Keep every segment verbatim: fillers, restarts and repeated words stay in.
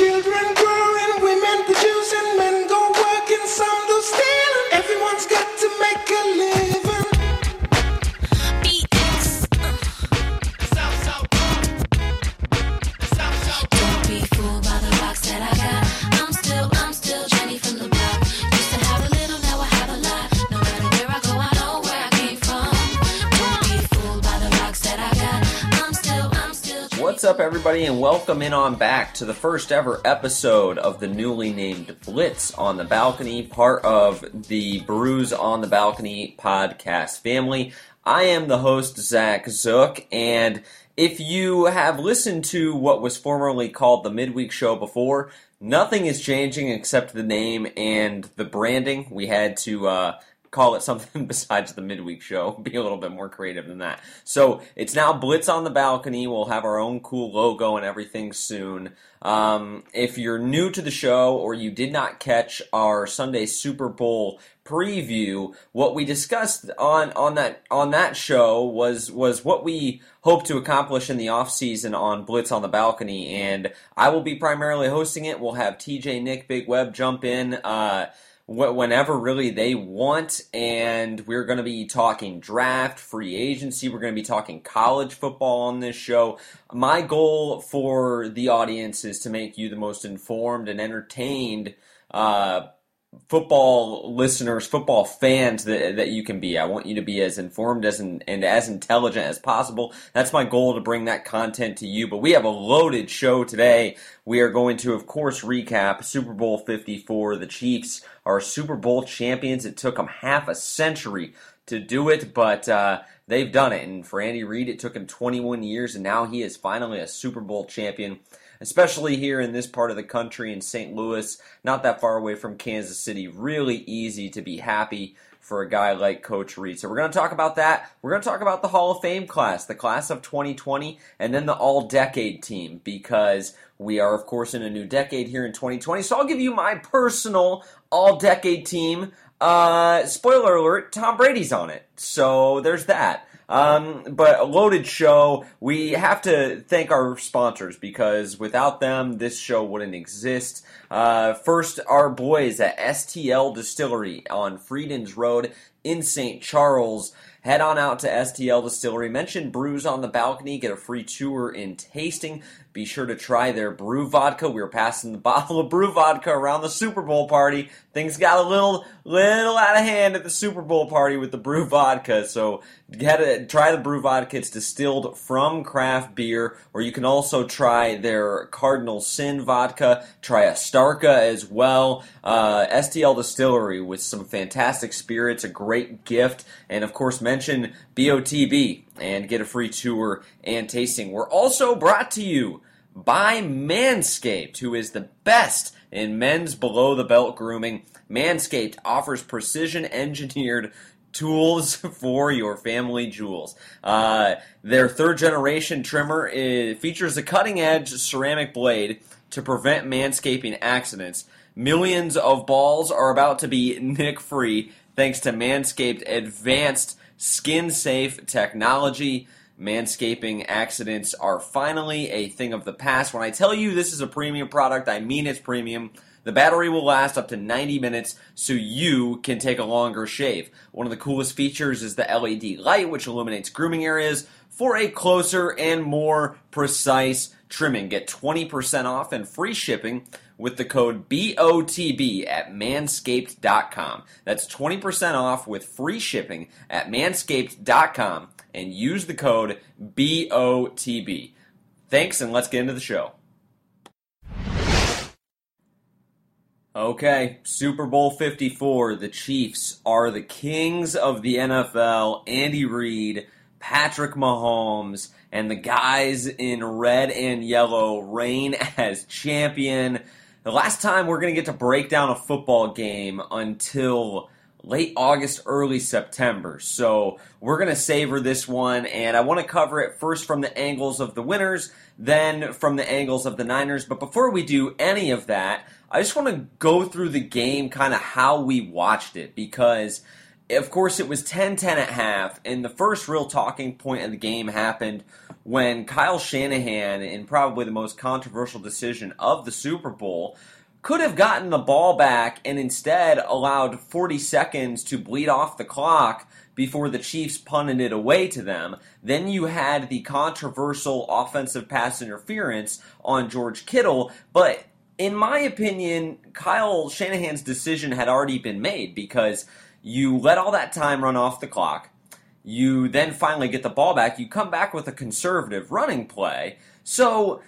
Children growing, women producing, men go working, some do stealing. Everyone's got to make a living. B S. South, South, South, South. Don't be fooled by the rocks that I got. I'm still, I'm still Jenny from the block. Used to have a little, now I have a lot. No matter where I go, I know where I came from. Don't be fooled by the rocks that I got. I'm still, I'm still Jenny. What's up, everybody, and welcome in on back to the first ever episode of the newly named Blitz on the Balcony, part of the Brews on the Balcony podcast family. I am the host, Zach Zook, and if you have listened to what was formerly called the Midweek Show before, nothing is changing except the name and the branding. We had to uh, call it something besides the Midweek Show, be a little bit more creative than that. So it's now Blitz on the Balcony. We'll have our own cool logo and everything soon. Um, if you're new to the show or you did not catch our Sunday Super Bowl preview, what we discussed on, on that on that show was, was what we hope to accomplish in the offseason on Blitz on the Balcony, and I will be primarily hosting it. We'll have T J, Nick, Big Web jump in uh, whenever really they want, and we're going to be talking draft, free agency, we're going to be talking college football on this show. My goal for the audience is to make you the most informed and entertained uh, football listeners, football fans that that you can be. I want you to be as informed as in, and as intelligent as possible. That's my goal, to bring that content to you, but we have a loaded show today. We are going to, of course, recap Super Bowl fifty-four. The Chiefs are Super Bowl champions. It took them half a century to do it, but uh, they've done it. And for Andy Reid, it took him twenty-one years, and now he is finally a Super Bowl champion, especially here in this part of the country in Saint Louis, not that far away from Kansas City. Really easy to be happy for a guy like Coach Reid. So we're going to talk about that. We're going to talk about the Hall of Fame class, the class of twenty twenty, and then the all-decade team, because we are, of course, in a new decade here in twenty twenty. So I'll give you my personal all-decade team. Uh, spoiler alert, Tom Brady's on it. So there's that. Um, but a loaded show. We have to thank our sponsors, because without them, this show wouldn't exist. Uh, first, our boys at S T L Distillery on Freedens Road in Saint Charles. Head on out to S T L Distillery. Mention Brews on the Balcony. Get a free tour and tasting. Be sure to try their brew vodka. We were passing the bottle of brew vodka around the Super Bowl party. Things got a little little out of hand at the Super Bowl party with the brew vodka. So get a, try the brew vodka. It's distilled from craft beer. Or you can also try their Cardinal Sin vodka. Try a Starka as well. Uh, S T L Distillery with some fantastic spirits. A great gift. And of course, mention B O T B and get a free tour and tasting. We're also brought to you by Manscaped, who is the best in men's below-the-belt grooming. Manscaped offers precision-engineered tools for your family jewels. Uh, their third-generation trimmer is, features a cutting-edge ceramic blade to prevent manscaping accidents. Millions of balls are about to be nick-free thanks to Manscaped Advanced Skin-safe technology. Manscaping accidents are finally a thing of the past. When I tell you this is a premium product, I mean it's premium. The battery will last up to ninety minutes, so you can take a longer shave. One of the coolest features is the L E D light, which illuminates grooming areas for a closer and more precise trimming. Get twenty percent off and free shipping with the code B O T B at manscaped dot com. That's twenty percent off with free shipping at manscaped dot com and use the code B O T B. Thanks, and let's get into the show. Okay, Super Bowl fifty-four, the Chiefs are the kings of the N F L. Andy Reid, Patrick Mahomes, and the guys in red and yellow reign as champion. The last time we're going to get to break down a football game until late August, early September. So we're going to savor this one, and I want to cover it first from the angles of the winners, then from the angles of the Niners. But before we do any of that, I just want to go through the game, kind of how we watched it, because of course, it was ten ten at half, and the first real talking point of the game happened when Kyle Shanahan, in probably the most controversial decision of the Super Bowl, could have gotten the ball back and instead allowed forty seconds to bleed off the clock before the Chiefs punted it away to them. Then you had the controversial offensive pass interference on George Kittle, but in my opinion, Kyle Shanahan's decision had already been made because you let all that time run off the clock. You then finally get the ball back. You come back with a conservative running play. So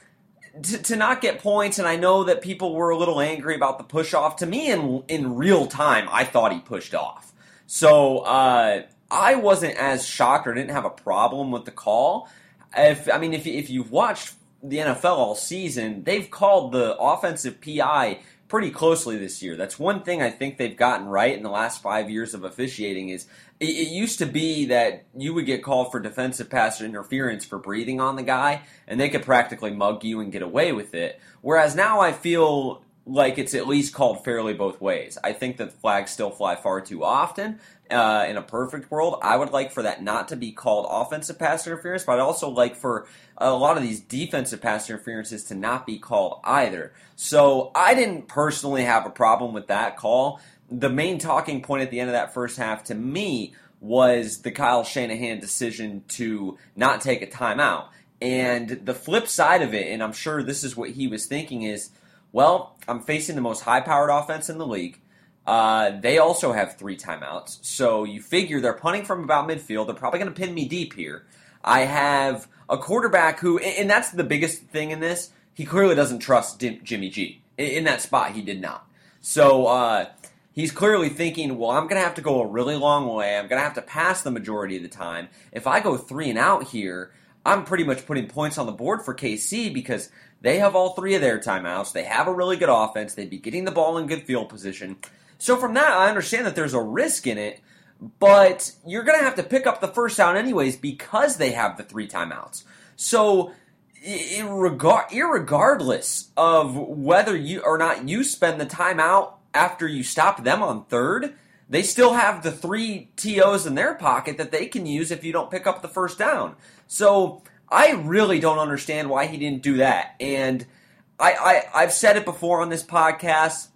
to, to not get points, and I know that people were a little angry about the push-off. To me, in in real time, I thought he pushed off. So uh, I wasn't as shocked or didn't have a problem with the call. If I mean, if, if you've watched the N F L all season, they've called the offensive P I pretty closely this year. That's one thing I think they've gotten right in the last five years of officiating is it, it used to be that you would get called for defensive pass interference for breathing on the guy, and they could practically mug you and get away with it. Whereas now I feel like it's at least called fairly both ways. I think that the flags still fly far too often. Uh, in a perfect world, I would like for that not to be called offensive pass interference, but I'd also like for a lot of these defensive pass interferences to not be called either. So I didn't personally have a problem with that call. The main talking point at the end of that first half to me was the Kyle Shanahan decision to not take a timeout. And the flip side of it, and I'm sure this is what he was thinking, is, well, I'm facing the most high-powered offense in the league. Uh, they also have three timeouts, so you figure they're punting from about midfield. They're probably going to pin me deep here. I have a quarterback who, and that's the biggest thing in this, he clearly doesn't trust Jimmy G. In that spot, he did not. So uh, he's clearly thinking, well, I'm going to have to go a really long way. I'm going to have to pass the majority of the time. If I go three and out here, I'm pretty much putting points on the board for K C because they have all three of their timeouts. They have a really good offense. They'd be getting the ball in good field position. So from that, I understand that there's a risk in it, but you're going to have to pick up the first down anyways because they have the three timeouts. So irregardless of whether you or not you spend the timeout after you stop them on third, they still have the three T Os in their pocket that they can use if you don't pick up the first down. So I really don't understand why he didn't do that. And I, I, I've said it before on this podcast,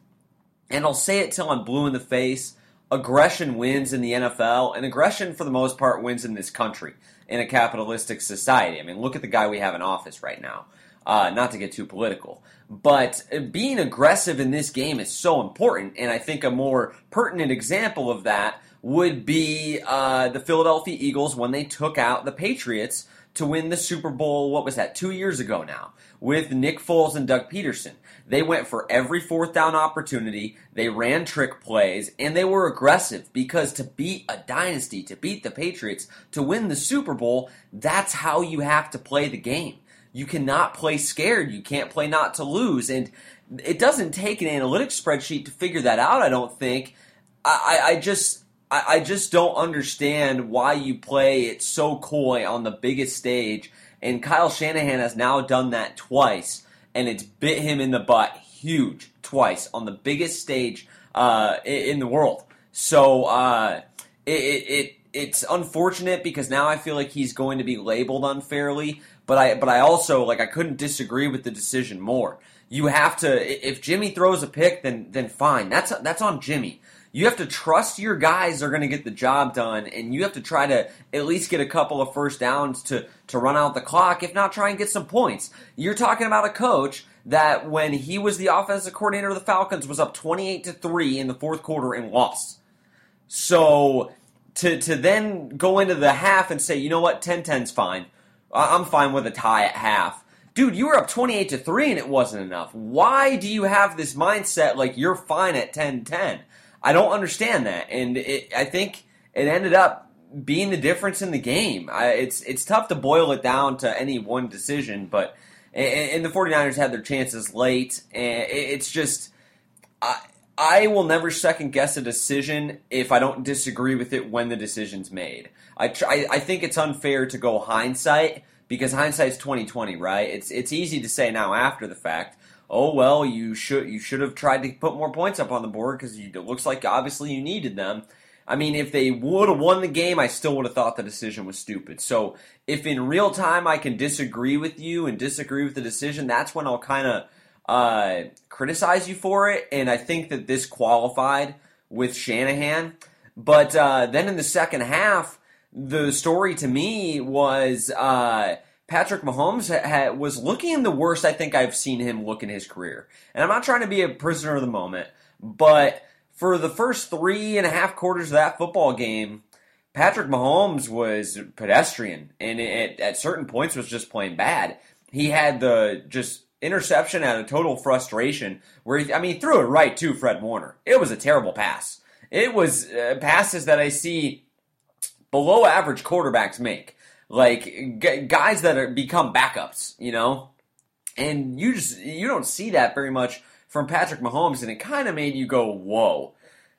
and I'll say it till I'm blue in the face, aggression wins in the N F L, and aggression for the most part wins in this country, in a capitalistic society. I mean, look at the guy we have in office right now, uh, not to get too political. But being aggressive in this game is so important, and I think a more pertinent example of that would be uh, the Philadelphia Eagles when they took out the Patriots to win the Super Bowl, what was that, two years ago now, with Nick Foles and Doug Peterson. They went for every fourth down opportunity, they ran trick plays, and they were aggressive because to beat a dynasty, to beat the Patriots, to win the Super Bowl, that's how you have to play the game. You cannot play scared, you can't play not to lose, and it doesn't take an analytics spreadsheet to figure that out, I don't think. I, I, I just... I just don't understand why you play it so coy on the biggest stage, and Kyle Shanahan has now done that twice, and it's bit him in the butt huge twice on the biggest stage uh, in the world. So uh, it, it it's unfortunate because now I feel like he's going to be labeled unfairly, but I but I also like I couldn't disagree with the decision more. You have to if Jimmy throws a pick, then then fine. That's that's on Jimmy. You have to trust your guys are going to get the job done, and you have to try to at least get a couple of first downs to, to run out the clock, if not try and get some points. You're talking about a coach that when he was the offensive coordinator of the Falcons was up twenty-eight to three in the fourth quarter and lost. So to to then go into the half and say, you know what, ten ten's fine. I'm fine with a tie at half. Dude, you were up twenty-eight to three and it wasn't enough. Why do you have this mindset like you're fine at ten ten? I don't understand that, and it, I think it ended up being the difference in the game. I, it's it's tough to boil it down to any one decision, but and, and the 49ers had their chances late. And it, it's just I, I will never second-guess a decision if I don't disagree with it when the decision's made. I, try, I think it's unfair to go hindsight because hindsight's twenty twenty, right? It's it's easy to say now after the fact, oh, well, you should you should have tried to put more points up on the board because it looks like obviously you needed them. I mean, if they would have won the game, I still would have thought the decision was stupid. So if in real time I can disagree with you and disagree with the decision, that's when I'll kind of uh, criticize you for it. And I think that this qualified with Shanahan. But uh, then in the second half, the story to me was uh, Patrick Mahomes ha- ha- was looking the worst I think I've seen him look in his career. And I'm not trying to be a prisoner of the moment, but for the first three and a half quarters of that football game, Patrick Mahomes was pedestrian, and it, at certain points was just playing bad. He had the just interception out of total frustration where he, I mean, he threw it right to Fred Warner. It was a terrible pass. It was uh, passes that I see below average quarterbacks make, like g- guys that are, become backups, you know, and you just you don't see that very much from Patrick Mahomes, and it kind of made you go, whoa.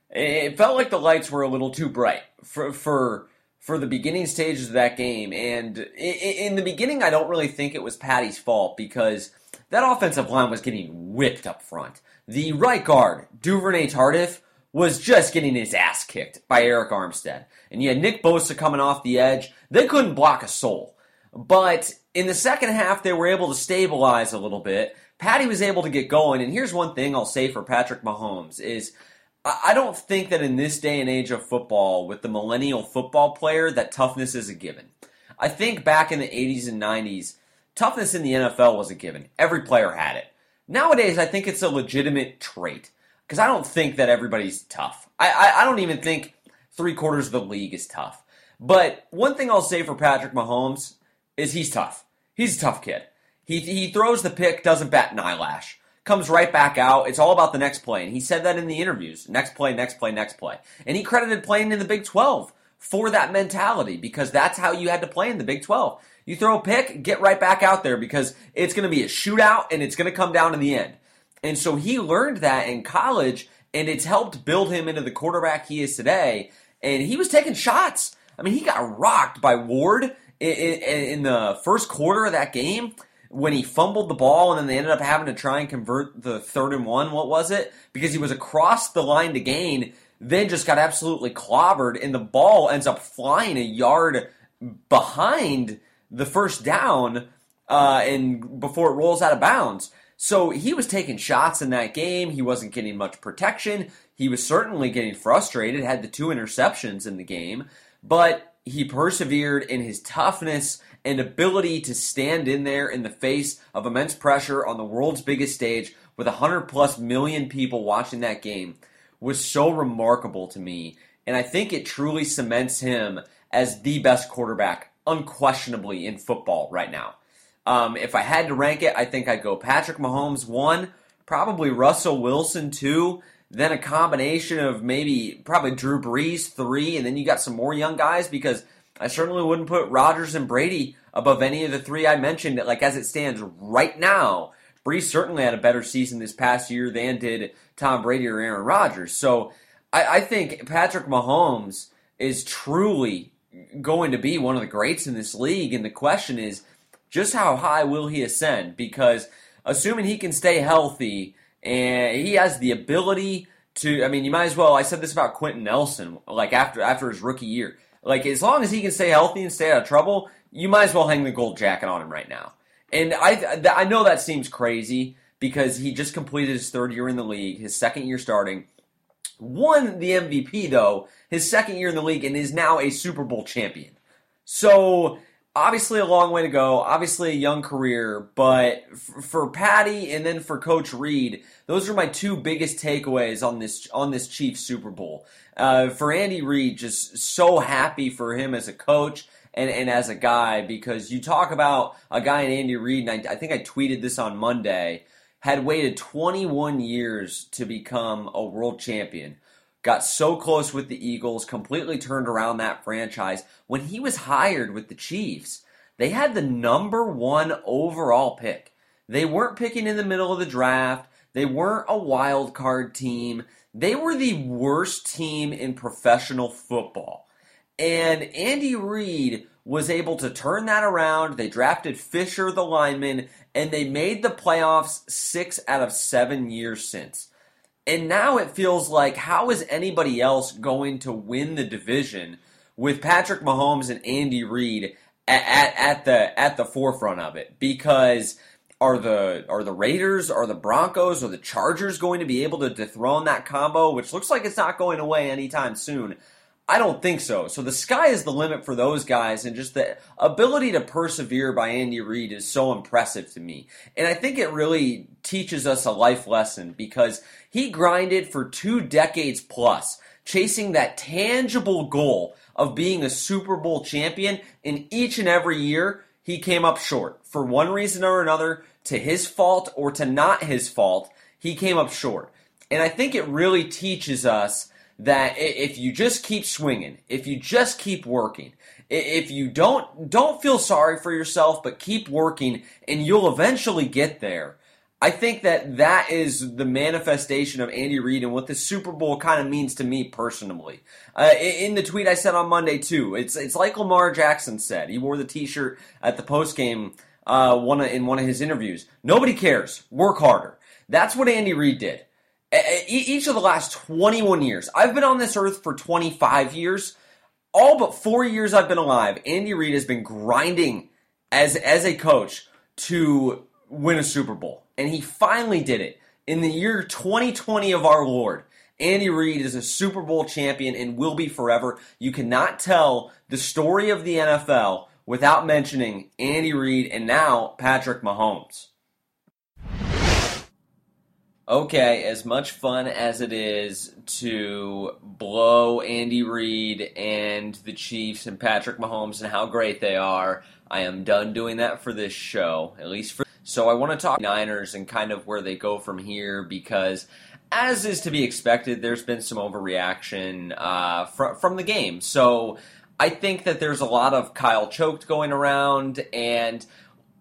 It felt like the lights were a little too bright for for, for the beginning stages of that game, and in the beginning, I don't really think it was Patty's fault, because that offensive line was getting whipped up front. The right guard, Duvernay Tardif, was just getting his ass kicked by Eric Armstead, and you had Nick Bosa coming off the edge. They couldn't block a soul, but in the second half, they were able to stabilize a little bit. Patty was able to get going, and here's one thing I'll say for Patrick Mahomes is I don't think that in this day and age of football, with the millennial football player, that toughness is a given. I think back in the eighties and nineties, toughness in the N F L was a given. Every player had it. Nowadays, I think it's a legitimate trait, because I don't think that everybody's tough. I, I, I don't even think three-quarters of the league is tough. But one thing I'll say for Patrick Mahomes is he's tough. He's a tough kid. He he throws the pick, doesn't bat an eyelash, comes right back out. It's all about the next play. And he said that in the interviews, next play, next play, next play. And he credited playing in the Big twelve for that mentality, because that's how you had to play in the Big twelve. You throw a pick, get right back out there, because it's going to be a shootout and it's going to come down to the end. And so he learned that in college, and it's helped build him into the quarterback he is today. And he was taking shots. I mean, he got rocked by Ward in, in, in the first quarter of that game, when he fumbled the ball, and then they ended up having to try and convert the third and one, what was it? Because he was across the line to gain, then just got absolutely clobbered, and the ball ends up flying a yard behind the first down uh, and before it rolls out of bounds. So he was taking shots in that game. He wasn't getting much protection. He was certainly getting frustrated, had the two interceptions in the game, but he persevered in his toughness and ability to stand in there in the face of immense pressure on the world's biggest stage with one hundred plus million people watching that game was so remarkable to me. And I think it truly cements him as the best quarterback unquestionably in football right now. Um, if I had to rank it, I think I'd go Patrick Mahomes one, probably Russell Wilson two, then a combination of maybe probably Drew Brees three, and then you got some more young guys, because I certainly wouldn't put Rodgers and Brady above any of the three I mentioned. Like, as it stands right now, Brees certainly had a better season this past year than did Tom Brady or Aaron Rodgers. So I, I think Patrick Mahomes is truly going to be one of the greats in this league, and the question is just how high will he ascend? Because assuming he can stay healthy, and he has the ability to, I mean, you might as well, I said this about Quentin Nelson, like after after his rookie year. Like, as long as he can stay healthy and stay out of trouble, you might as well hang the gold jacket on him right now. And I I know that seems crazy, because he just completed his third year in the league, his second year starting, won the M V P, though, his second year in the league, and is now a Super Bowl champion. So obviously a long way to go, obviously a young career, but f- for Patty and then for Coach Reid, those are my two biggest takeaways on this on this Chiefs Super Bowl. Uh, for Andy Reid, just so happy for him as a coach and, and as a guy, because you talk about a guy in Andy Reid, and I, I think I tweeted this on Monday, had waited twenty-one years to become a world champion. Got so close with the Eagles, completely turned around that franchise. When he was hired with the Chiefs, they had the number one overall pick. They weren't picking in the middle of the draft. They weren't a wild card team. They were the worst team in professional football. And Andy Reid was able to turn that around. They drafted Fisher, the lineman, and they made the playoffs six out of seven years since. And now it feels like, how is anybody else going to win the division with Patrick Mahomes and Andy Reid at, at, at the at the forefront of it? Because are the are the Raiders, are the Broncos, are the Chargers going to be able to dethrone that combo, which looks like it's not going away anytime soon? I don't think so. So the sky is the limit for those guys, and just the ability to persevere by Andy Reid is so impressive to me. And I think it really teaches us a life lesson, because he grinded for two decades plus, chasing that tangible goal of being a Super Bowl champion, and each and every year he came up short. For one reason or another, to his fault or to not his fault, he came up short. And I think it really teaches us that if you just keep swinging, if you just keep working, if you don't don't feel sorry for yourself, but keep working, and you'll eventually get there. I think that that is the manifestation of Andy Reid and what the Super Bowl kind of means to me personally. Uh, in the tweet I said on Monday too, it's it's like Lamar Jackson said. He wore the T-shirt at the postgame uh, one of, in one of his interviews. Nobody cares. Work harder. That's what Andy Reid did. Each of the last twenty-one years, I've been on this earth for twenty-five years, all but four years I've been alive, Andy Reid has been grinding as, as a coach to win a Super Bowl. And he finally did it. In the year twenty twenty of our Lord, Andy Reid is a Super Bowl champion and will be forever. You cannot tell the story of the N F L without mentioning Andy Reid and now Patrick Mahomes. Okay, as much fun as it is to blow Andy Reid and the Chiefs and Patrick Mahomes and how great they are, I am done doing that for this show, at least for... So I want to talk Niners and kind of where they go from here, because as is to be expected, there's been some overreaction uh, fr- from the game. So I think that there's a lot of Kyle choked going around, and...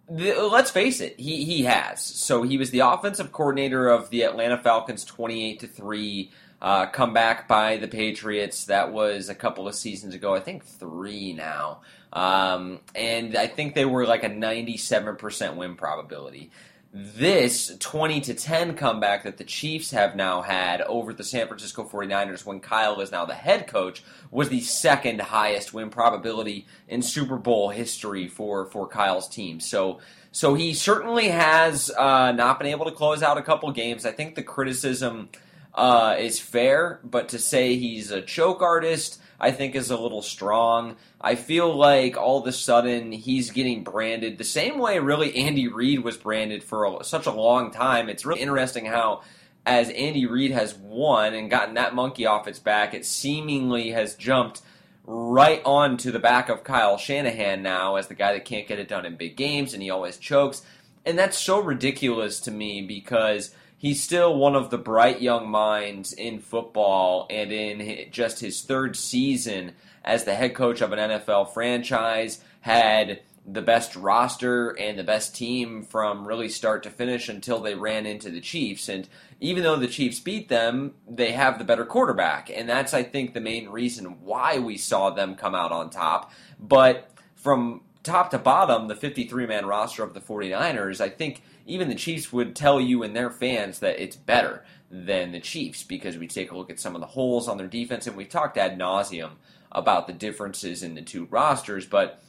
let's face it, he he has. So he was the offensive coordinator of the Atlanta Falcons' twenty-eight to three uh, comeback by the Patriots. That was a couple of seasons ago, I think three now. Um, and I think they were like a ninety-seven percent win probability. This twenty to ten comeback that the Chiefs have now had over the San Francisco forty-niners, when Kyle is now the head coach, was the second highest win probability in Super Bowl history for, for Kyle's team. So so he certainly has uh, not been able to close out a couple games. I think the criticism uh, is fair, but to say he's a choke artist, I think, is a little strong. I feel like all of a sudden he's getting branded the same way really Andy Reid was branded for a, such a long time. It's really interesting how as Andy Reid has won and gotten that monkey off its back, it seemingly has jumped right onto the back of Kyle Shanahan now as the guy that can't get it done in big games and he always chokes. And that's so ridiculous to me, because he's still one of the bright young minds in football, and in just his third season as the head coach of an N F L franchise, had the best roster and the best team from really start to finish until they ran into the Chiefs. And even though the Chiefs beat them, they have the better quarterback. And that's, I think, the main reason why we saw them come out on top. But from top to bottom, the fifty-three man roster of the forty-niners, I think even the Chiefs would tell you and their fans that it's better than the Chiefs, because we take a look at some of the holes on their defense, and we've talked ad nauseum about the differences in the two rosters. But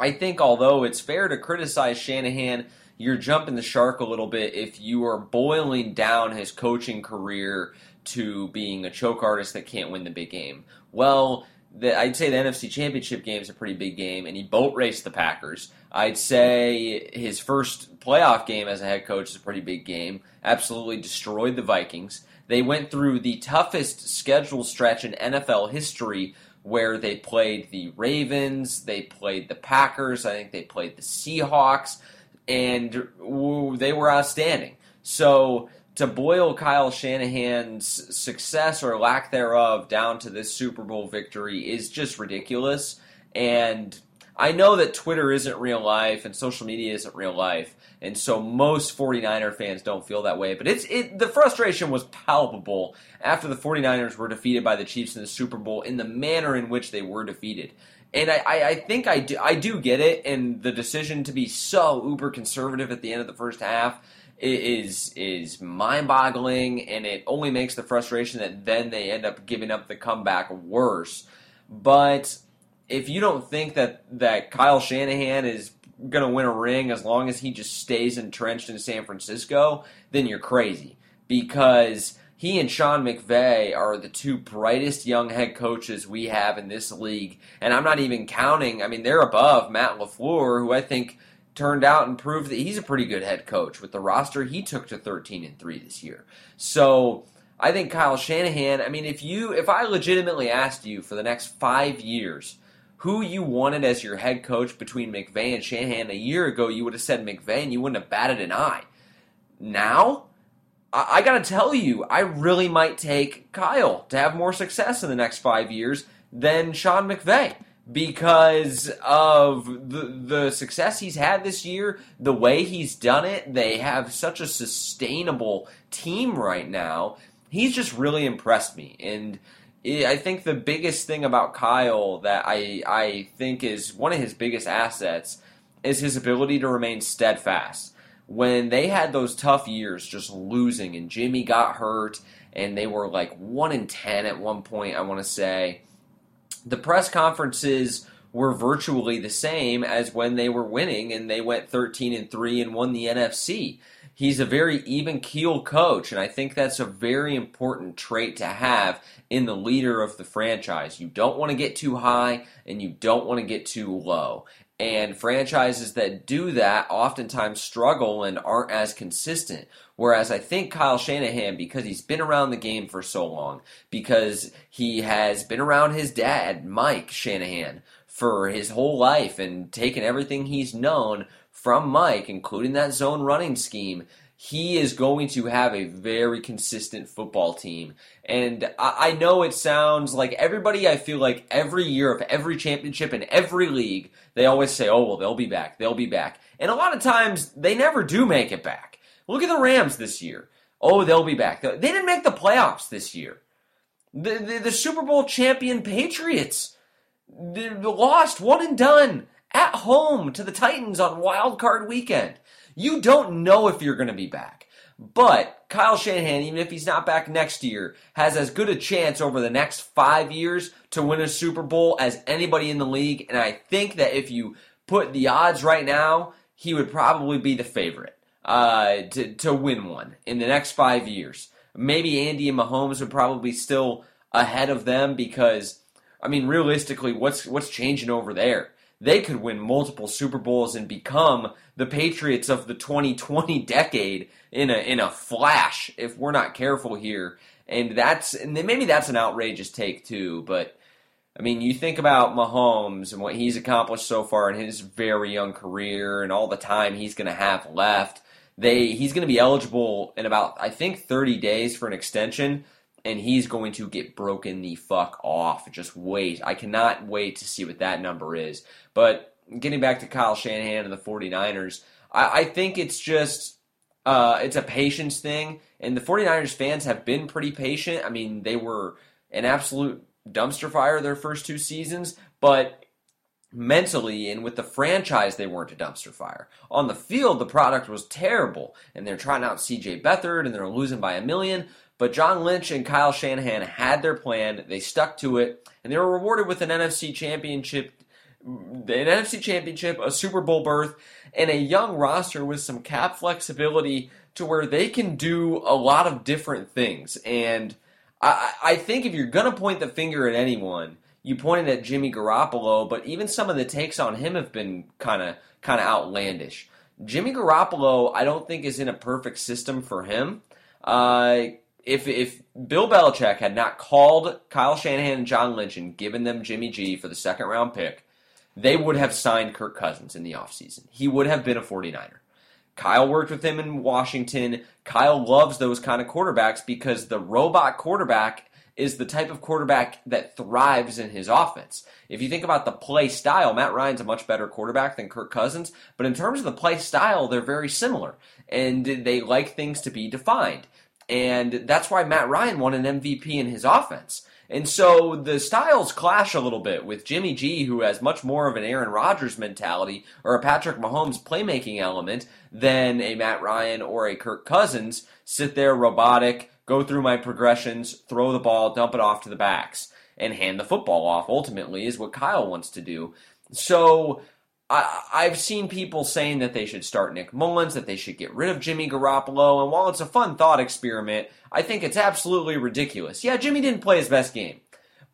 I think, although it's fair to criticize Shanahan, you're jumping the shark a little bit if you are boiling down his coaching career to being a choke artist that can't win the big game. Well, The, I'd say the N F C Championship game is a pretty big game, and he boat raced the Packers. I'd say his first playoff game as a head coach is a pretty big game. Absolutely destroyed the Vikings. They went through the toughest schedule stretch in N F L history, where they played the Ravens, they played the Packers, I think they played the Seahawks, and ooh, they were outstanding. So to boil Kyle Shanahan's success or lack thereof down to this Super Bowl victory is just ridiculous. And I know that Twitter isn't real life and social media isn't real life, and so most forty-niner fans don't feel that way. But it's it, the frustration was palpable after the forty-niners were defeated by the Chiefs in the Super Bowl in the manner in which they were defeated. And I, I, I think I do, I do get it, and the decision to be so uber conservative at the end of the first half is is mind-boggling, and it only makes the frustration that then they end up giving up the comeback worse. But if you don't think that, that Kyle Shanahan is going to win a ring as long as he just stays entrenched in San Francisco, then you're crazy, because he and Sean McVay are the two brightest young head coaches we have in this league, and I'm not even counting. I mean, they're above Matt LaFleur, who I think turned out and proved that he's a pretty good head coach with the roster he took to thirteen and three this year. So I think Kyle Shanahan, I mean, if you, if I legitimately asked you for the next five years who you wanted as your head coach between McVay and Shanahan a year ago, you would have said McVay and you wouldn't have batted an eye. Now, I, I got to tell you, I really might take Kyle to have more success in the next five years than Sean McVay, because of the the success he's had this year, the way he's done it. They have such a sustainable team right now. He's just really impressed me, and I think the biggest thing about Kyle that I I think is one of his biggest assets is his ability to remain steadfast. When they had those tough years just losing, and Jimmy got hurt, and they were like one in ten at one point, I want to say, the press conferences were virtually the same as when they were winning, and they went thirteen and three and won the N F C. He's a very even-keel coach, and I think that's a very important trait to have in the leader of the franchise. You don't want to get too high, and you don't want to get too low. And franchises that do that oftentimes struggle and aren't as consistent. Whereas I think Kyle Shanahan, because he's been around the game for so long, because he has been around his dad, Mike Shanahan, for his whole life and taken everything he's known from Mike, including that zone running scheme, he is going to have a very consistent football team. And I, I know it sounds like everybody, I feel like every year of every championship in every league, they always say, oh, well, they'll be back, they'll be back. And a lot of times, they never do make it back. Look at the Rams this year. Oh, they'll be back. They didn't make the playoffs this year. The, the, the Super Bowl champion Patriots, they lost one and done at home to the Titans on Wild Card Weekend. You don't know if you're going to be back. But Kyle Shanahan, even if he's not back next year, has as good a chance over the next five years to win a Super Bowl as anybody in the league. And I think that if you put the odds right now, he would probably be the favorite uh, to, to win one in the next five years. Maybe Andy and Mahomes are probably still ahead of them because, I mean, realistically, what's what's changing over there? They could win multiple Super Bowls and become the Patriots of the twenty twenty decade in a in a flash if we're not careful here. And that's and maybe that's an outrageous take too, but I mean, you think about Mahomes and what he's accomplished so far in his very young career and all the time he's going to have left. They he's going to be eligible in about, I think, thirty days for an extension. And he's going to get broken the fuck off. Just wait. I cannot wait to see what that number is. But getting back to Kyle Shanahan and the 49ers, I, I think it's just uh, it's a patience thing. And the 49ers fans have been pretty patient. I mean, they were an absolute dumpster fire their first two seasons. But mentally and with the franchise, they weren't a dumpster fire. On the field, the product was terrible. And they're trying out C J Beathard, and they're losing by a million. But John Lynch and Kyle Shanahan had their plan, they stuck to it, and they were rewarded with an N F C championship, an N F C championship, a Super Bowl berth, and a young roster with some cap flexibility to where they can do a lot of different things. And I, I think if you're going to point the finger at anyone, you pointed at Jimmy Garoppolo, but even some of the takes on him have been kind of kind of outlandish. Jimmy Garoppolo, I don't think, is in a perfect system for him. Uh... If if Bill Belichick had not called Kyle Shanahan and John Lynch and given them Jimmy G for the second-round pick, they would have signed Kirk Cousins in the offseason. He would have been a 49er. Kyle worked with him in Washington. Kyle loves those kind of quarterbacks because the robot quarterback is the type of quarterback that thrives in his offense. If you think about the play style, Matt Ryan's a much better quarterback than Kirk Cousins, but in terms of the play style, they're very similar, and they like things to be defined. And that's why Matt Ryan won an M V P in his offense, And so the styles clash a little bit with Jimmy G, who has much more of an Aaron Rodgers mentality or a Patrick Mahomes playmaking element than a Matt Ryan or a Kirk Cousins. Sit there robotic, go through my progressions, throw the ball, dump it off to the backs, and hand the football off ultimately is what Kyle wants to do. So I, I've seen people saying that they should start Nick Mullins, that they should get rid of Jimmy Garoppolo, and while it's a fun thought experiment, I think it's absolutely ridiculous. Yeah, Jimmy didn't play his best game,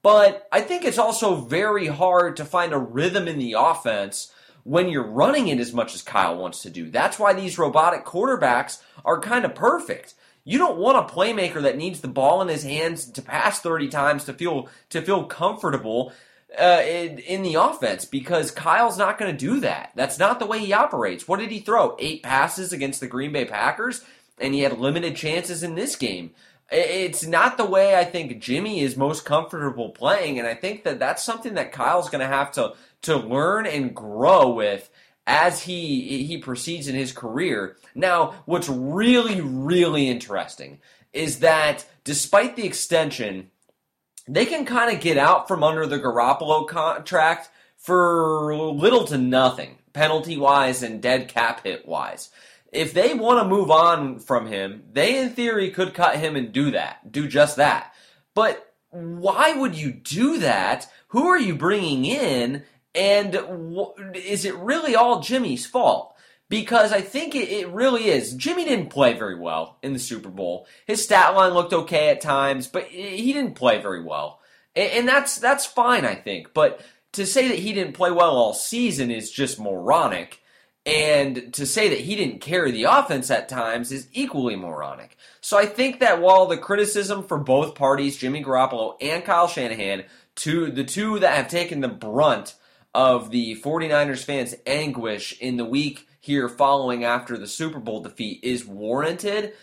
but I think it's also very hard to find a rhythm in the offense when you're running it as much as Kyle wants to do. That's why these robotic quarterbacks are kind of perfect. You don't want a playmaker that needs the ball in his hands to pass thirty times to feel to feel comfortable uh, in, in the offense, because Kyle's not going to do that. That's not the way he operates. What did he throw? Eight passes against the Green Bay Packers, and he had limited chances in this game. It's not the way I think Jimmy is most comfortable playing, and I think that that's something that Kyle's going to have to to learn and grow with as he he proceeds in his career. Now, what's really, really interesting is that despite the extension, they can kind of get out from under the Garoppolo contract for little to nothing, penalty-wise and dead cap hit-wise. If they want to move on from him, they in theory could cut him and do that, do just that. But why would you do that? Who are you bringing in? And is it really all Jimmy's fault? Because I think it, it really is. Jimmy didn't play very well in the Super Bowl. His stat line looked okay at times, but he didn't play very well. And, and that's that's fine, I think. But to say that he didn't play well all season is just moronic. And to say that he didn't carry the offense at times is equally moronic. So I think that while the criticism for both parties, Jimmy Garoppolo and Kyle Shanahan, two, the two that have taken the brunt of the 49ers fans' anguish in the week here following after the Super Bowl defeat is warranted,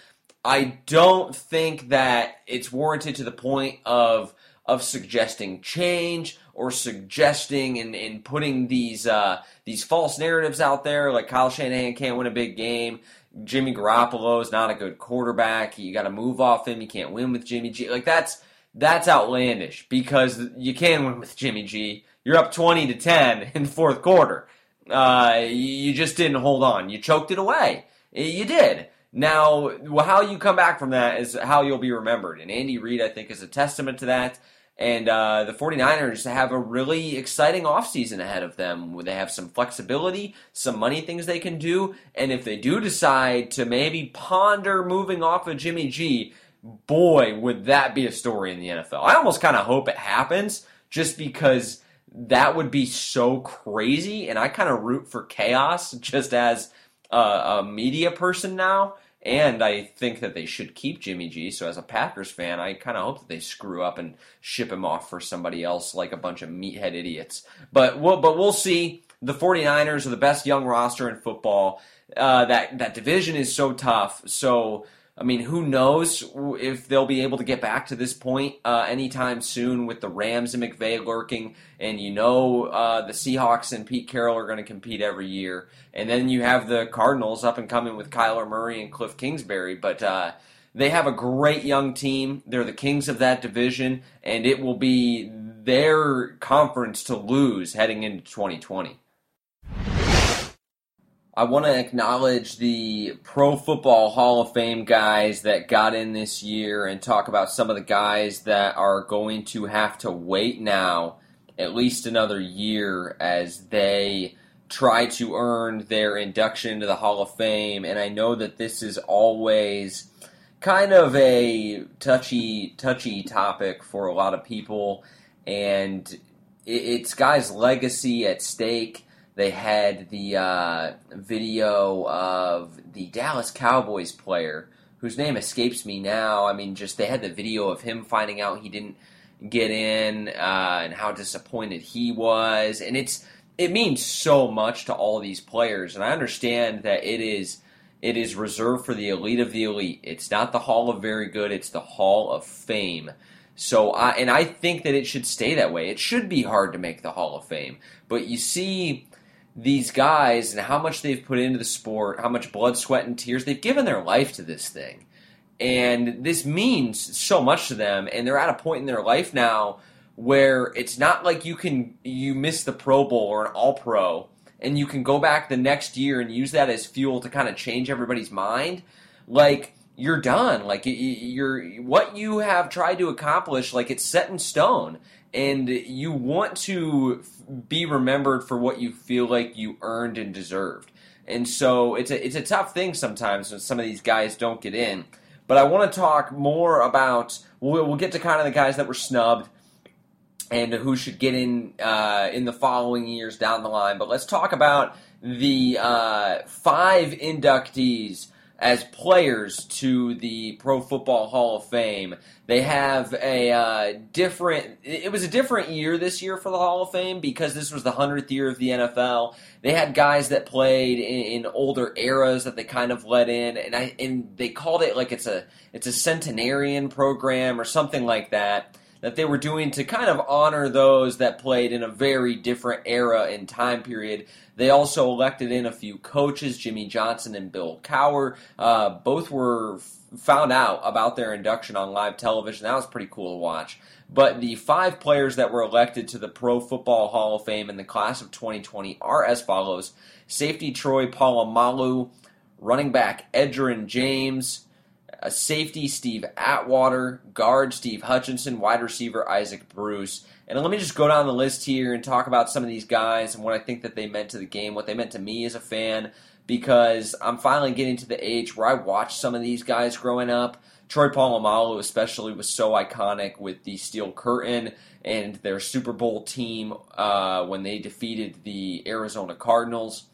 I don't think that it's warranted to the point of of suggesting change or suggesting and, and putting these uh, these false narratives out there, like Kyle Shanahan can't win a big game, Jimmy Garoppolo is not a good quarterback, you got to move off him, you can't win with Jimmy G. Like that's that's outlandish, because you can win with Jimmy G. You're up twenty to ten in the fourth quarter. Uh, you just didn't hold on. You choked it away. You did. Now, how you come back from that is how you'll be remembered. And Andy Reid, I think, is a testament to that. And uh, the 49ers have a really exciting offseason ahead of them, where they have some flexibility, some money things they can do. And if they do decide to maybe ponder moving off of Jimmy G, boy, would that be a story in the N F L. I almost kind of hope it happens, just because that would be so crazy, and I kind of root for chaos just as uh, a media person now, and I think that they should keep Jimmy G, so as a Packers fan, I kind of hope that they screw up and ship him off for somebody else like a bunch of meathead idiots. But we'll, but we'll see. The 49ers are the best young roster in football. Uh, that, that division is so tough, so I mean, who knows if they'll be able to get back to this point uh, anytime soon with the Rams and McVay lurking, and you know uh, the Seahawks and Pete Carroll are going to compete every year. And then you have the Cardinals up and coming with Kyler Murray and Cliff Kingsbury, but uh, they have a great young team. They're the kings of that division, and it will be their conference to lose heading into twenty twenty. I want to acknowledge the Pro Football Hall of Fame guys that got in this year and talk about some of the guys that are going to have to wait now at least another year as they try to earn their induction into the Hall of Fame. And I know that this is always kind of a touchy, touchy topic for a lot of people, and it's guys' legacy at stake. They had the uh, video of the Dallas Cowboys player, whose name escapes me now. I mean, just they had the video of him finding out he didn't get in uh, and how disappointed he was. And it's it means so much to all these players. And I understand that it is it is reserved for the elite of the elite. It's not the Hall of Very Good. It's the Hall of Fame. So I, and I think that it should stay that way. It should be hard to make the Hall of Fame. But you see these guys and how much they've put into the sport, how much blood, sweat, and tears they've given their life to this thing. And this means so much to them, and they're at a point in their life now where it's not like you can you miss the Pro Bowl or an All-Pro, and you can go back the next year and use that as fuel to kind of change everybody's mind. Like, you're done. Like, you're what you have tried to accomplish, like, it's set in stone. And you want to be remembered for what you feel like you earned and deserved. And so it's a, it's a tough thing sometimes when some of these guys don't get in. But I want to talk more about, we'll, we'll get to kind of the guys that were snubbed and who should get in uh, in the following years down the line. But let's talk about the uh, five inductees as players to the Pro Football Hall of Fame. They have a uh, different, it was a different year this year for the Hall of Fame because this was the hundredth year of the N F L. They had guys that played in, in older eras that they kind of let in, and I and they called it like it's a it's a centenarian program or something like that that they were doing to kind of honor those that played in a very different era and time period. They also elected in a few coaches, Jimmy Johnson and Bill Cowher. Uh, both were found out about their induction on live television. That was pretty cool to watch. But the five players that were elected to the Pro Football Hall of Fame in the class of twenty twenty are as follows. Safety Troy Polamalu, running back Edgerrin James, a safety Steve Atwater, guard Steve Hutchinson, wide receiver Isaac Bruce. And let me just go down the list here and talk about some of these guys and what I think that they meant to the game, what they meant to me as a fan, because I'm finally getting to the age where I watched some of these guys growing up. Troy Polamalu especially was so iconic with the Steel Curtain and their Super Bowl team uh, when they defeated the Arizona Cardinals.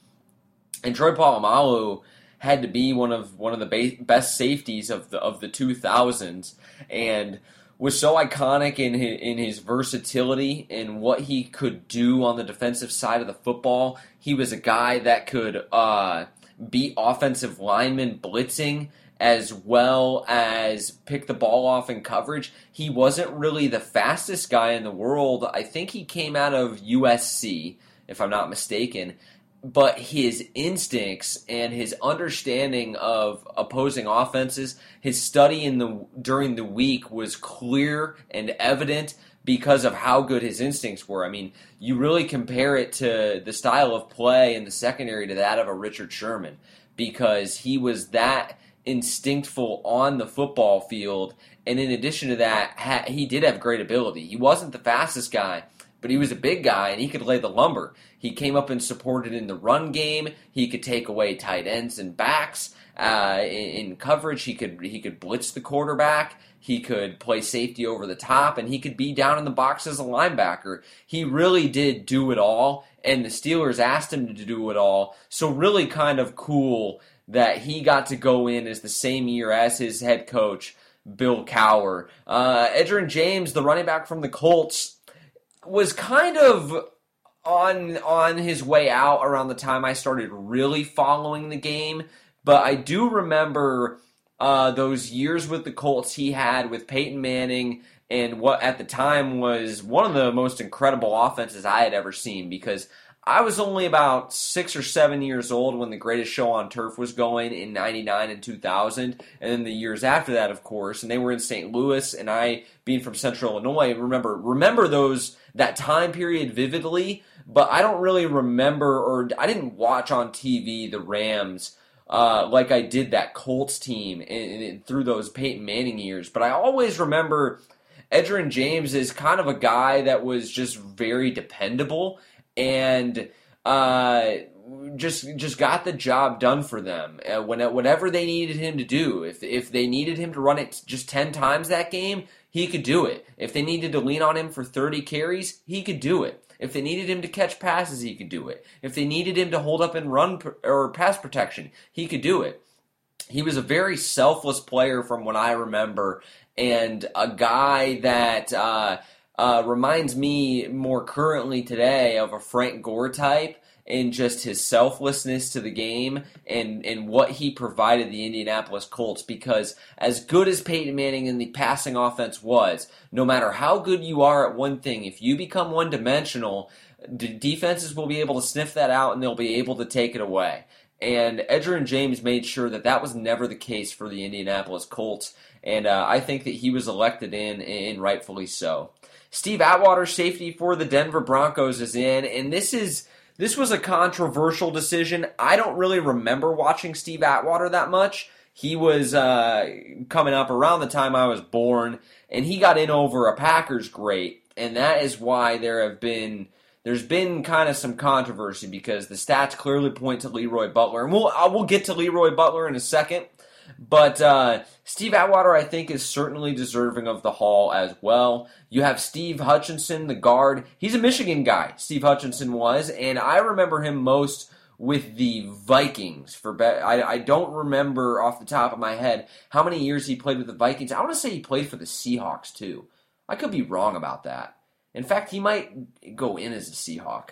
And Troy Polamalu had to be one of one of the ba- best safeties of the of the two thousands, and was so iconic in his, in his versatility and what he could do on the defensive side of the football. He was a guy that could uh, beat offensive linemen blitzing as well as pick the ball off in coverage. He wasn't really the fastest guy in the world. I think he came out of U S C, if I'm not mistaken. But his instincts and his understanding of opposing offenses, his study in the during the week was clear and evident because of how good his instincts were. I mean, you really compare it to the style of play in the secondary to that of a Richard Sherman, because he was that instinctful on the football field. And in addition to that, he did have great ability. He wasn't the fastest guy, but he was a big guy, and he could lay the lumber. He came up and supported in the run game. He could take away tight ends and backs uh, in, in coverage. He could he could blitz the quarterback. He could play safety over the top, and he could be down in the box as a linebacker. He really did do it all, and the Steelers asked him to do it all. So really kind of cool that he got to go in as the same year as his head coach, Bill Cowher. Uh, Edgerrin James, the running back from the Colts, was kind of on on his way out around the time I started really following the game, but I do remember uh, those years with the Colts he had with Peyton Manning and what at the time was one of the most incredible offenses I had ever seen, because I was only about six or seven years old when The Greatest Show on Turf was going in ninety-nine and two thousand, and then the years after that, of course, and they were in Saint Louis, and I, being from Central Illinois, remember remember those that time period vividly, but I don't really remember, or I didn't watch on T V the Rams uh, like I did that Colts team in, in, through those Peyton Manning years, but I always remember Edgerrin James is kind of a guy that was just very dependable, and uh, just just got the job done for them. Uh, when whatever they needed him to do, if if they needed him to run it just ten times that game, he could do it. If they needed to lean on him for thirty carries, he could do it. If they needed him to catch passes, he could do it. If they needed him to hold up and run per, or pass protection, he could do it. He was a very selfless player from what I remember, and a guy that Uh, Uh, reminds me more currently today of a Frank Gore type in just his selflessness to the game and, and what he provided the Indianapolis Colts, because as good as Peyton Manning in the passing offense was, no matter how good you are at one thing, if you become one-dimensional, d- defenses will be able to sniff that out and they'll be able to take it away. And Edgerrin James made sure that that was never the case for the Indianapolis Colts. And uh, I think that he was elected in, and rightfully so. Steve Atwater, safety for the Denver Broncos, is in. And this is this was a controversial decision. I don't really remember watching Steve Atwater that much. He was uh, coming up around the time I was born, and he got in over a Packers great. And that is why there have been... There's been kind of some controversy because the stats clearly point to Leroy Butler. And we'll, we'll get to Leroy Butler in a second. But uh, Steve Atwater, I think, is certainly deserving of the Hall as well. You have Steve Hutchinson, the guard. He's a Michigan guy, Steve Hutchinson was. And I remember him most with the Vikings. For be- I, I don't remember off the top of my head how many years he played with the Vikings. I want to say he played for the Seahawks, too. I could be wrong about that. In fact, he might go in as a Seahawk.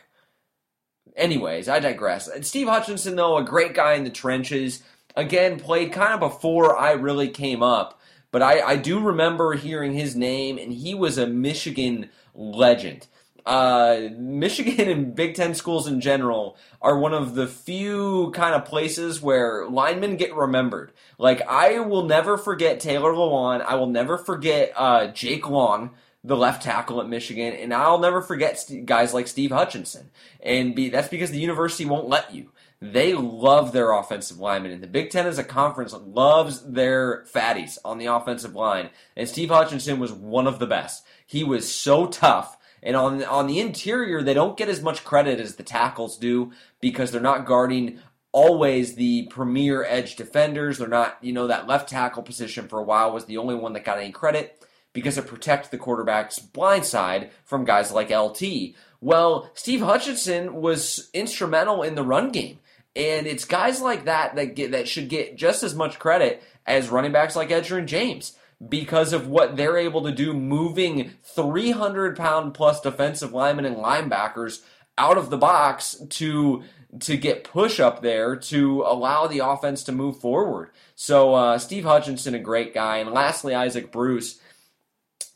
Anyways, I digress. Steve Hutchinson, though, a great guy in the trenches. Again, played kind of before I really came up. But I, I do remember hearing his name, and he was a Michigan legend. Uh, Michigan and Big Ten schools in general are one of the few kind of places where linemen get remembered. Like, I will never forget Taylor Lewan. I will never forget uh, Jake Long, the left tackle at Michigan, and I'll never forget guys like Steve Hutchinson. And be, that's because the university won't let you. They love their offensive linemen, and the Big Ten as a conference loves their fatties on the offensive line. And Steve Hutchinson was one of the best. He was so tough. And on, on the interior, they don't get as much credit as the tackles do because they're not guarding always the premier edge defenders. They're not, you know, that left tackle position for a while was the only one that got any credit, because it protects the quarterback's blind side from guys like L T. Well, Steve Hutchinson was instrumental in the run game, and it's guys like that that get, that should get just as much credit as running backs like Edgerrin James because of what they're able to do moving three hundred pound plus defensive linemen and linebackers out of the box to to get push up there to allow the offense to move forward. So uh, Steve Hutchinson, a great guy. And lastly, Isaac Bruce.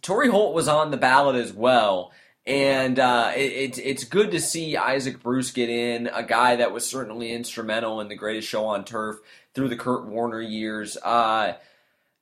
Torrey Holt was on the ballot as well, and uh, it, it, it's good to see Isaac Bruce get in, a guy that was certainly instrumental in the greatest show on turf through the Kurt Warner years. Uh,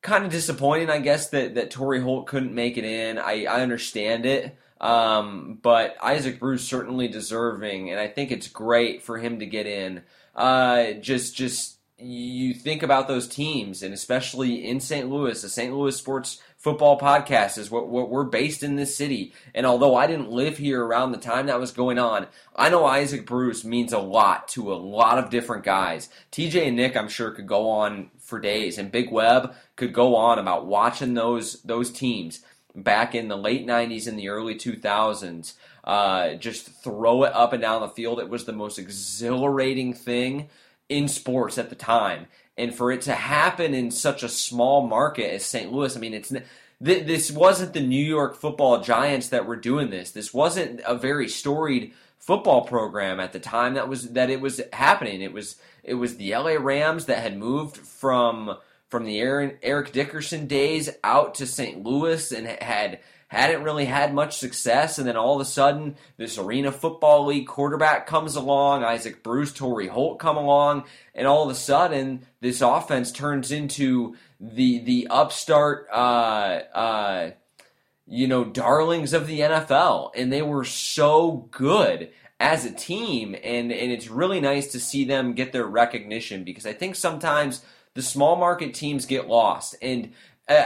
kind of disappointing, I guess, that, that Torrey Holt couldn't make it in. I, I understand it, um, but Isaac Bruce certainly deserving, and I think it's great for him to get in. Uh, just, just you think about those teams, and especially in Saint Louis, the Saint Louis sports football podcast is what, what we're based in this city. And although I didn't live here around the time that was going on, I know Isaac Bruce means a lot to a lot of different guys. T J and Nick, I'm sure, could go on for days. And Big Web could go on about watching those those teams back in the late nineties and the early two thousands. Uh, just throw it up and down the field. It was the most exhilarating thing in sports at the time. And for it to happen in such a small market as Saint Louis, I mean, it's th- this wasn't the New York Football Giants that were doing this. This wasn't a very storied football program at the time that was that it was happening. It was it was the L A Rams that had moved from from the Aaron, Eric Dickerson days out to Saint Louis and had hadn't really had much success. And then all of a sudden, this Arena Football League quarterback comes along, Isaac Bruce, Torrey Holt come along, and all of a sudden, this offense turns into the the upstart, uh, uh, you know, darlings of the N F L. And they were so good as a team, and, and it's really nice to see them get their recognition because I think sometimes the small market teams get lost. And uh,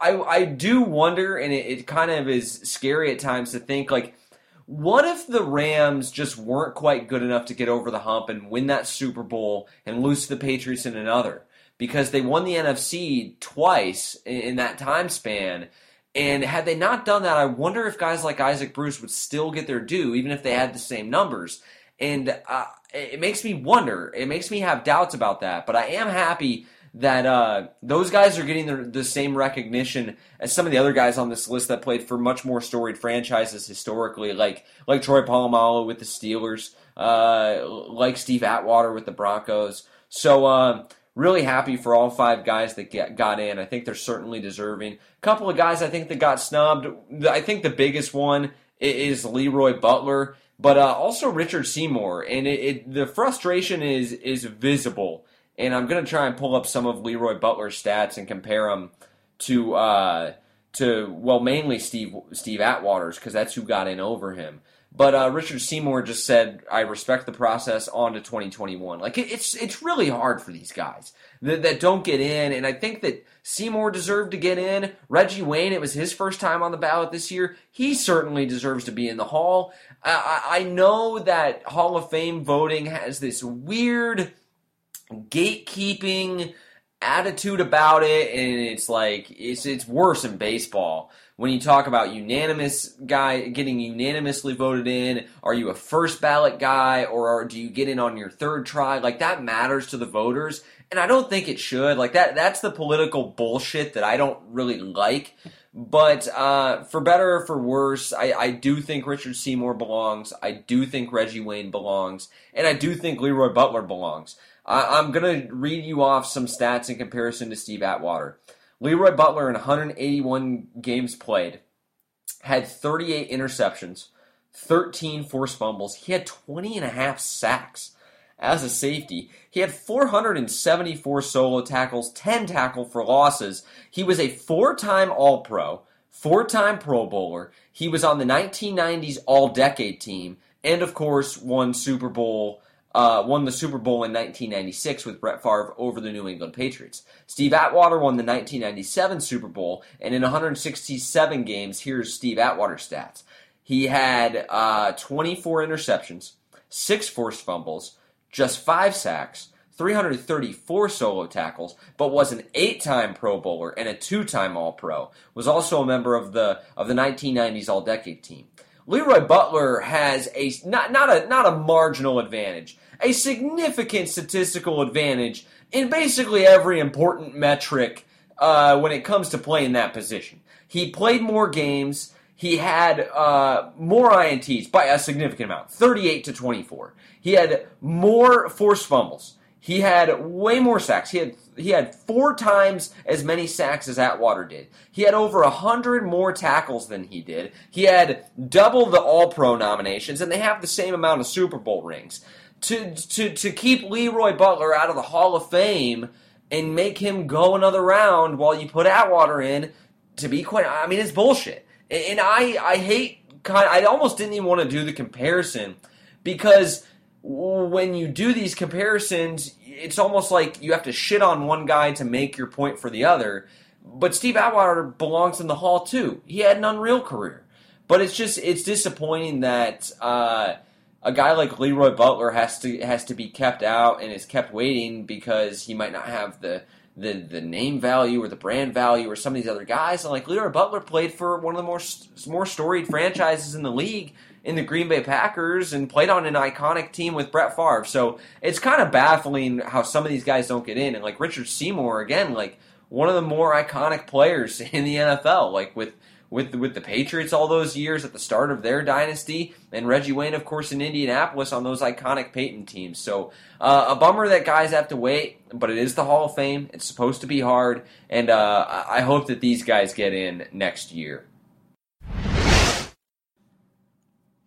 I, I do wonder, and it, it kind of is scary at times to think, like, what if the Rams just weren't quite good enough to get over the hump and win that Super Bowl and lose to the Patriots in another? Because they won the N F C twice in, in that time span, and had they not done that, I wonder if guys like Isaac Bruce would still get their due, even if they had the same numbers. And uh, it makes me wonder. It makes me have doubts about that, but I am happy that uh, those guys are getting the, the same recognition as some of the other guys on this list that played for much more storied franchises historically, like like Troy Polamalu with the Steelers, uh, like Steve Atwater with the Broncos. So uh, really happy for all five guys that get, got in. I think they're certainly deserving. A couple of guys I think that got snubbed. I think the biggest one is Leroy Butler. But uh, also Richard Seymour, and it, it, the frustration is is visible. And I'm going to try and pull up some of Leroy Butler's stats and compare them to, uh, to well, mainly Steve Steve Atwater's, because that's who got in over him. But uh, Richard Seymour just said, "I respect the process. On to twenty twenty-one." Like it, it's it's really hard for these guys that, that don't get in, and I think that Seymour deserved to get in. Reggie Wayne, it was his first time on the ballot this year. He certainly deserves to be in the Hall. I, I know that Hall of Fame voting has this weird gatekeeping attitude about it, and it's like it's it's worse in baseball. When you talk about unanimous guy getting unanimously voted in, are you a first ballot guy or are, do you get in on your third try? Like that matters to the voters, and I don't think it should. Like that that's the political bullshit that I don't really like. But uh, for better or for worse, I, I do think Richard Seymour belongs. I do think Reggie Wayne belongs, and I do think Leroy Butler belongs. I, I'm gonna read you off some stats in comparison to Steve Atwater. Leroy Butler, in one hundred eighty-one games played, had thirty-eight interceptions, thirteen forced fumbles. He had twenty and a half sacks as a safety. He had four hundred seventy-four solo tackles, ten tackle for losses. He was a four-time All-Pro, four-time Pro Bowler. He was on the nineteen nineties All-Decade team, and of course, won Super Bowl. Uh, won the Super Bowl in nineteen ninety-six with Brett Favre over the New England Patriots. Steve Atwater won the nineteen ninety-seven Super Bowl, and in one hundred sixty-seven games, here's Steve Atwater's stats. He had uh, twenty-four interceptions, six forced fumbles, just five sacks, three hundred thirty-four solo tackles, but was an eight-time Pro Bowler and a two-time All-Pro. Was also a member of the of the nineteen nineties All-Decade team. Leroy Butler has a not not a not a marginal advantage. A significant statistical advantage in basically every important metric uh, when it comes to playing that position. He played more games. He had uh, more I N Ts by a significant amount, thirty-eight to twenty-four. He had more forced fumbles. He had way more sacks. He had he had four times as many sacks as Atwater did. He had over one hundred more tackles than he did. He had double the All-Pro nominations, and they have the same amount of Super Bowl rings. To to to keep Leroy Butler out of the Hall of Fame and make him go another round while you put Atwater in, to be quite, I mean, it's bullshit. And I, I hate, I almost didn't even want to do the comparison, because when you do these comparisons, it's almost like you have to shit on one guy to make your point for the other. But Steve Atwater belongs in the Hall, too. He had an unreal career. But it's just, it's disappointing that uh, a guy like Leroy Butler has to has to be kept out and is kept waiting because he might not have the, the, the name value or the brand value or some of these other guys. And like Leroy Butler played for one of the more, more storied franchises in the league, in the Green Bay Packers, and played on an iconic team with Brett Favre. So it's kind of baffling how some of these guys don't get in. And like Richard Seymour, again, like one of the more iconic players in the N F L, like with with with the Patriots all those years at the start of their dynasty, and Reggie Wayne, of course, in Indianapolis on those iconic Peyton teams. So uh, a bummer that guys have to wait, but it is the Hall of Fame. It's supposed to be hard, and uh, I hope that these guys get in next year.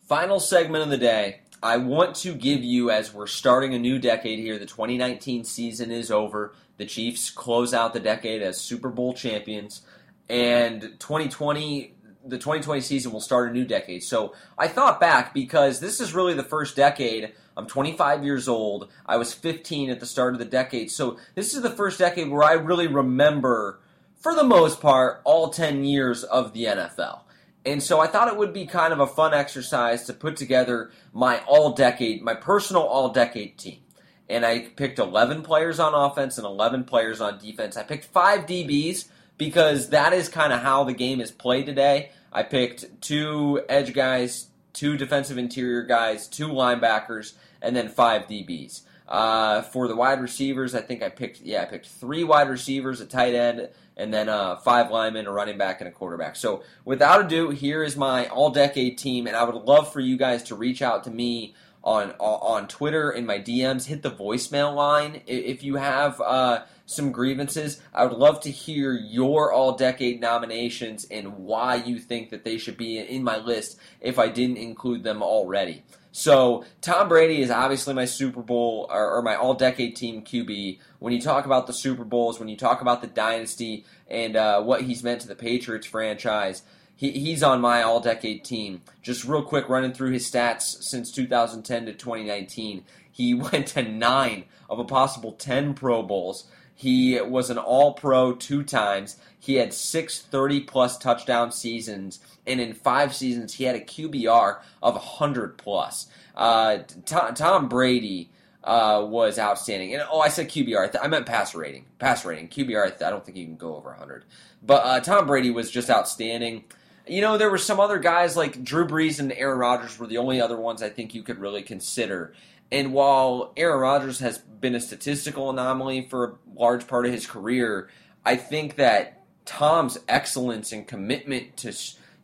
Final segment of the day, I want to give you, as we're starting a new decade here, the twenty nineteen season is over. The Chiefs close out the decade as Super Bowl champions, and twenty twenty, the twenty twenty season will start a new decade. So I thought back, because this is really the first decade. I'm twenty-five years old. I was fifteen at the start of the decade. So this is the first decade where I really remember, for the most part, all ten years of the N F L. And so I thought it would be kind of a fun exercise to put together my all-decade, my personal all-decade team. And I picked eleven players on offense and eleven players on defense. I picked five D Bs because that is kind of how the game is played today. I picked two edge guys, two defensive interior guys, two linebackers, and then five D Bs. Uh, for the wide receivers, I think I picked, yeah, I picked three wide receivers, a tight end, and then uh, five linemen, a running back, and a quarterback. So without ado, here is my all-decade team, and I would love for you guys to reach out to me on on Twitter, in my D Ms. Hit the voicemail line if you have uh, some grievances. I would love to hear your all-decade nominations and why you think that they should be in my list if I didn't include them already. So Tom Brady is obviously my Super Bowl or, or my all-decade team Q B. When you talk about the Super Bowls, when you talk about the dynasty and uh, what he's meant to the Patriots franchise, he, he's on my all-decade team. Just real quick, running through his stats since two thousand ten to twenty nineteen, he went to nine of a possible ten Pro Bowls. He was an All-Pro two times. He had six thirty-plus touchdown seasons, and in five seasons, he had a Q B R of one hundred plus. Uh, Tom, Tom Brady uh, was outstanding. And, oh, I said Q B R. I, th- I meant passer rating. Passer rating. Q B R, I, th- I don't think you can go over one hundred. But uh, Tom Brady was just outstanding. You know, there were some other guys like Drew Brees and Aaron Rodgers were the only other ones I think you could really consider. And while Aaron Rodgers has been a statistical anomaly for a large part of his career, I think that Tom's excellence and commitment to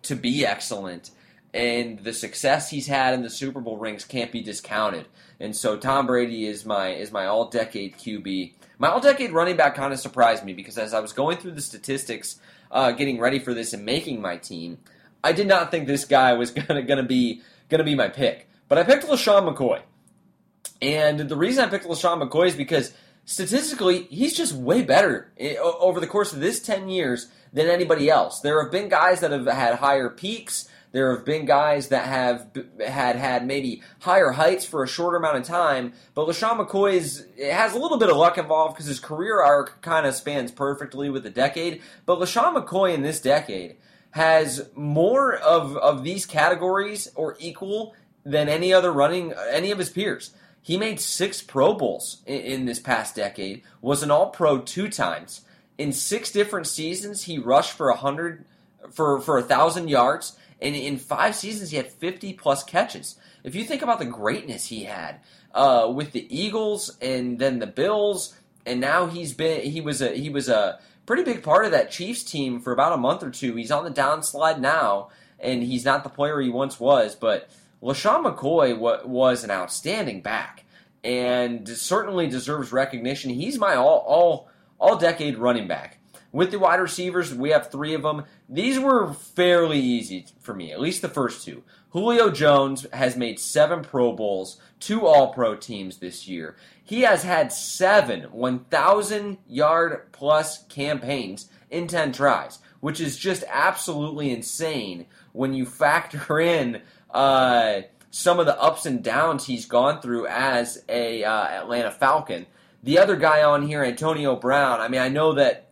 to be excellent and the success he's had in the Super Bowl rings can't be discounted. And so Tom Brady is my is my all-decade Q B. My all-decade running back kind of surprised me because as I was going through the statistics, uh, getting ready for this and making my team, I did not think this guy was gonna gonna be gonna be my pick. But I picked LeSean McCoy. And the reason I picked LeSean McCoy is because statistically, he's just way better over the course of this ten years than anybody else. There have been guys that have had higher peaks. There have been guys that have had had maybe higher heights for a shorter amount of time. But LeSean McCoy is, it has a little bit of luck involved because his career arc kind of spans perfectly with a decade. But LeSean McCoy in this decade has more of, of these categories or equal than any other running, any of his peers. He made six Pro Bowls in this past decade, was an All-Pro two times. In six different seasons, he rushed for one hundred, for, for one thousand yards, and in five seasons, he had fifty-plus catches. If you think about the greatness he had uh, with the Eagles and then the Bills, and now he's been he was a he was a pretty big part of that Chiefs team for about a month or two. He's on the downslide now, and he's not the player he once was, but LeSean McCoy was an outstanding back and certainly deserves recognition. He's my all, all, all-decade running back. With the wide receivers, we have three of them. These were fairly easy for me, at least the first two. Julio Jones has made seven Pro Bowls, two All-Pro teams this year. He has had seven one thousand-yard-plus campaigns in ten tries, which is just absolutely insane when you factor in Uh, some of the ups and downs he's gone through as a uh, Atlanta Falcon. The other guy on here, Antonio Brown, I mean, I know that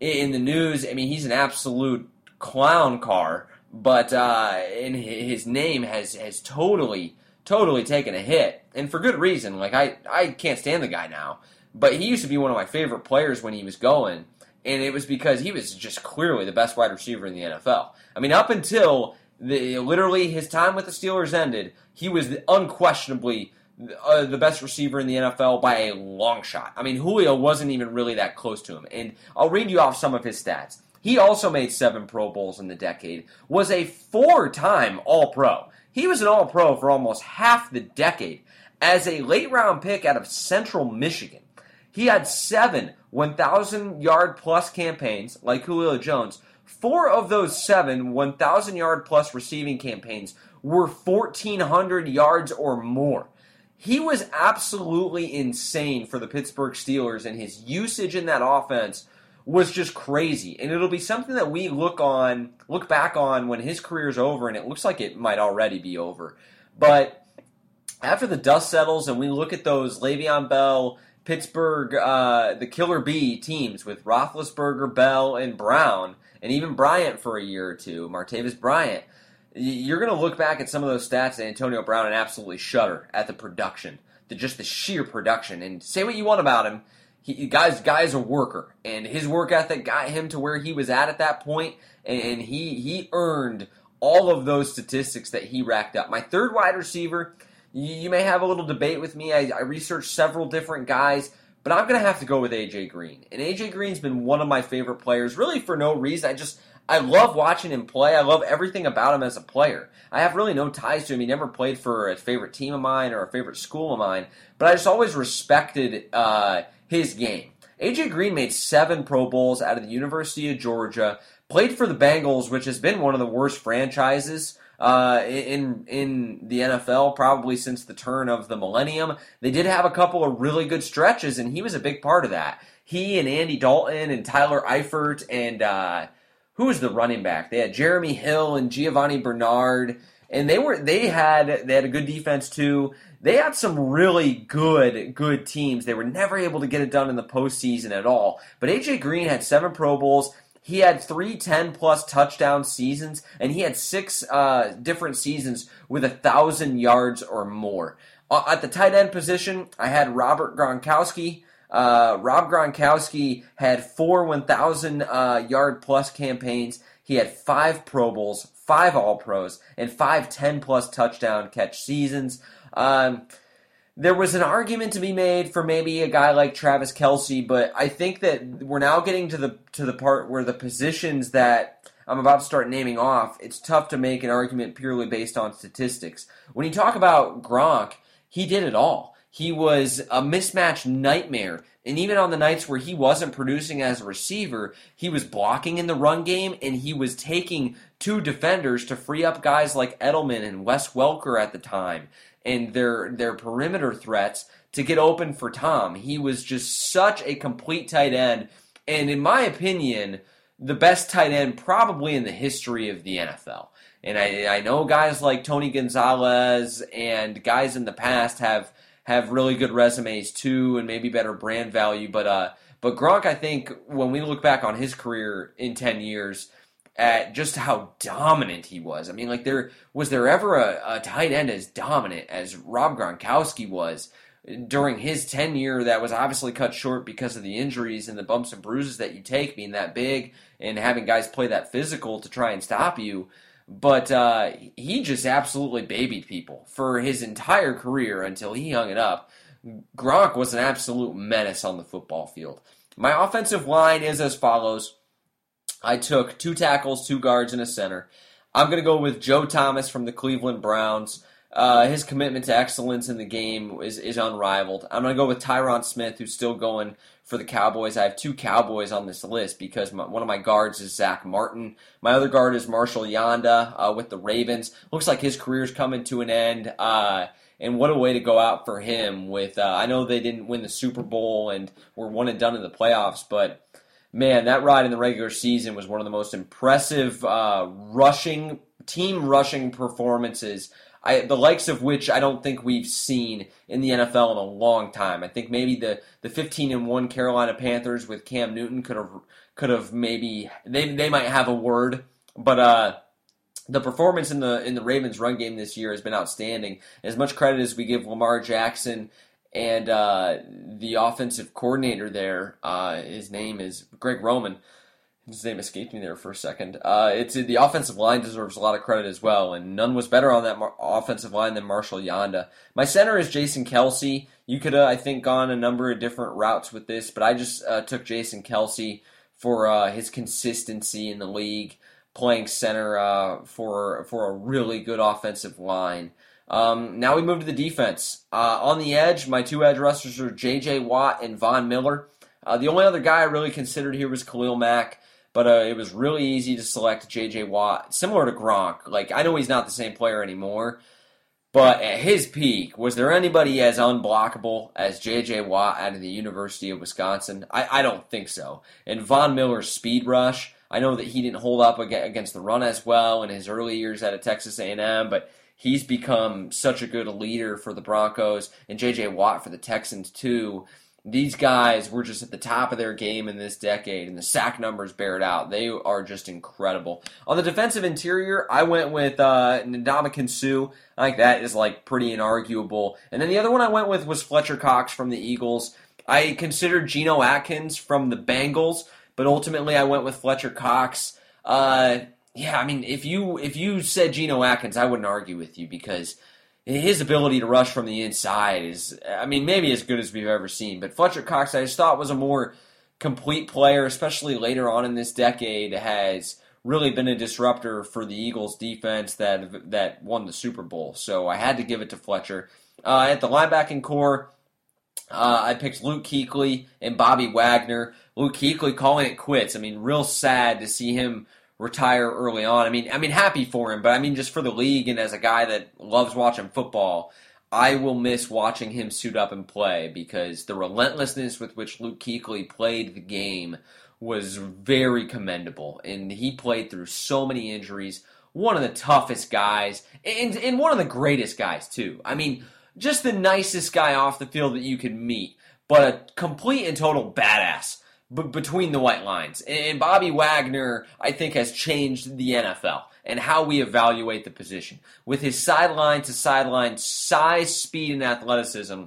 in the news, I mean, he's an absolute clown car, but uh, and his name has, has totally, totally taken a hit, and for good reason. Like, I, I can't stand the guy now, but he used to be one of my favorite players when he was going, and it was because he was just clearly the best wide receiver in the N F L. I mean, up until The, literally, his time with the Steelers ended. He was unquestionably uh, the best receiver in the N F L by a long shot. I mean, Julio wasn't even really that close to him. And I'll read you off some of his stats. He also made seven Pro Bowls in the decade, was a four-time All-Pro. He was an All-Pro for almost half the decade as a late-round pick out of Central Michigan. He had seven one thousand-yard-plus campaigns, like Julio Jones. Four of those seven one thousand-yard-plus receiving campaigns were fourteen hundred yards or more. He was absolutely insane for the Pittsburgh Steelers, and his usage in that offense was just crazy. And it'll be something that we look on, look back on when his career's over, and it looks like it might already be over. But after the dust settles and we look at those Le'Veon Bell, Pittsburgh, uh, the Killer Bee teams with Roethlisberger, Bell, and Brown, and even Bryant for a year or two, Martavis Bryant, you're going to look back at some of those stats at Antonio Brown and absolutely shudder at the production, the, just the sheer production. And say what you want about him, he, guys, guy's a worker, and his work ethic got him to where he was at at that point, and, and he he earned all of those statistics that he racked up. My third wide receiver, you, you may have a little debate with me. I, I researched several different guys, but I'm going to have to go with A J Green. And A J Green's been one of my favorite players, really for no reason. I just I love watching him play. I love everything about him as a player. I have really no ties to him. He never played for a favorite team of mine or a favorite school of mine, but I just always respected uh, his game. A J Green made seven Pro Bowls out of the University of Georgia, played for the Bengals, which has been one of the worst franchises Uh, in in the N F L probably since the turn of the millennium. They did have a couple of really good stretches, and he was a big part of that. He and Andy Dalton and Tyler Eifert and uh, who was the running back? They had Jeremy Hill and Giovanni Bernard, and they were they had they had a good defense too. They had some really good, good teams. They were never able to get it done in the postseason at all. But A J Green had seven Pro Bowls. He had three ten-plus touchdown seasons, and he had six uh, different seasons with one thousand yards or more. Uh, at the tight end position, I had Robert Gronkowski. Uh, Rob Gronkowski had four one thousand-yard-plus uh, campaigns. He had five Pro Bowls, five All-Pros, and five ten-plus touchdown catch seasons. Um There was an argument to be made for maybe a guy like Travis Kelce, but I think that we're now getting to the to the part where the positions that I'm about to start naming off, it's tough to make an argument purely based on statistics. When you talk about Gronk, he did it all. He was a mismatch nightmare, and even on the nights where he wasn't producing as a receiver, he was blocking in the run game, and he was taking two defenders to free up guys like Edelman and Wes Welker at the time, and their their perimeter threats to get open for Tom. He was just such a complete tight end, and in my opinion, the best tight end probably in the history of the N F L. And I, I know guys like Tony Gonzalez and guys in the past have have really good resumes too and maybe better brand value, but uh, but Gronk, I think, when we look back on his career in ten years, at just how dominant he was. I mean, like, there was there ever a, a tight end as dominant as Rob Gronkowski was during his tenure that was obviously cut short because of the injuries and the bumps and bruises that you take being that big and having guys play that physical to try and stop you. But uh, he just absolutely babied people for his entire career until he hung it up. Gronk was an absolute menace on the football field. My offensive line is as follows. I took two tackles, two guards, and a center. I'm going to go with Joe Thomas from the Cleveland Browns. Uh, his commitment to excellence in the game is, is unrivaled. I'm going to go with Tyron Smith, who's still going for the Cowboys. I have two Cowboys on this list because my, one of my guards is Zach Martin. My other guard is Marshall Yanda uh, with the Ravens. Looks like his career's coming to an end, uh, and what a way to go out for him. With uh, I know they didn't win the Super Bowl and were one and done in the playoffs, but man, that ride in the regular season was one of the most impressive uh, rushing, team rushing performances, I, the likes of which I don't think we've seen in the N F L in a long time. I think maybe the the fifteen and one Carolina Panthers with Cam Newton could have could have maybe they they might have a word, but uh, the performance in the in the Ravens run game this year has been outstanding. As much credit as we give Lamar Jackson and uh, the offensive coordinator there, uh, his name is Greg Roman. His name escaped me there for a second. Uh, it's the offensive line deserves a lot of credit as well, and none was better on that mar- offensive line than Marshall Yanda. My center is Jason Kelce. You could, uh, I think, gone a number of different routes with this, but I just uh, took Jason Kelce for uh, his consistency in the league, playing center uh, for for a really good offensive line. Um, now we move to the defense. Uh, on the edge, my two edge rushers are J J. Watt and Von Miller. Uh, the only other guy I really considered here was Khalil Mack, but uh, it was really easy to select J J. Watt, similar to Gronk. Like, I know he's not the same player anymore, but at his peak, was there anybody as unblockable as J J. Watt out of the University of Wisconsin? I, I don't think so. And Von Miller's speed rush, I know that he didn't hold up against the run as well in his early years out of Texas A and M, but he's become such a good leader for the Broncos, and J J. Watt for the Texans too. These guys were just at the top of their game in this decade, and the sack numbers bear it out. They are just incredible. On the defensive interior, I went with uh, Ndamukong Suh. I think that is like pretty inarguable. And then the other one I went with was Fletcher Cox from the Eagles. I considered Geno Atkins from the Bengals, but ultimately I went with Fletcher Cox. Uh... Yeah, I mean, if you if you said Geno Atkins, I wouldn't argue with you because his ability to rush from the inside is, I mean, maybe as good as we've ever seen. But Fletcher Cox, I just thought, was a more complete player, especially later on in this decade, has really been a disruptor for the Eagles defense that that won the Super Bowl. So I had to give it to Fletcher. Uh, at the linebacking core, uh, I picked Luke Kuechly and Bobby Wagner. Luke Kuechly calling it quits. I mean, real sad to see him retire early on. I mean, I mean, happy for him, but I mean, just for the league and as a guy that loves watching football, I will miss watching him suit up and play, because the relentlessness with which Luke Kuechly played the game was very commendable, and he played through so many injuries. One of the toughest guys, and and one of the greatest guys too. I mean, just the nicest guy off the field that you could meet, but a complete and total badass b- between the white lines. And Bobby Wagner, I think, has changed the N F L and how we evaluate the position. With his sideline to sideline size, speed, and athleticism,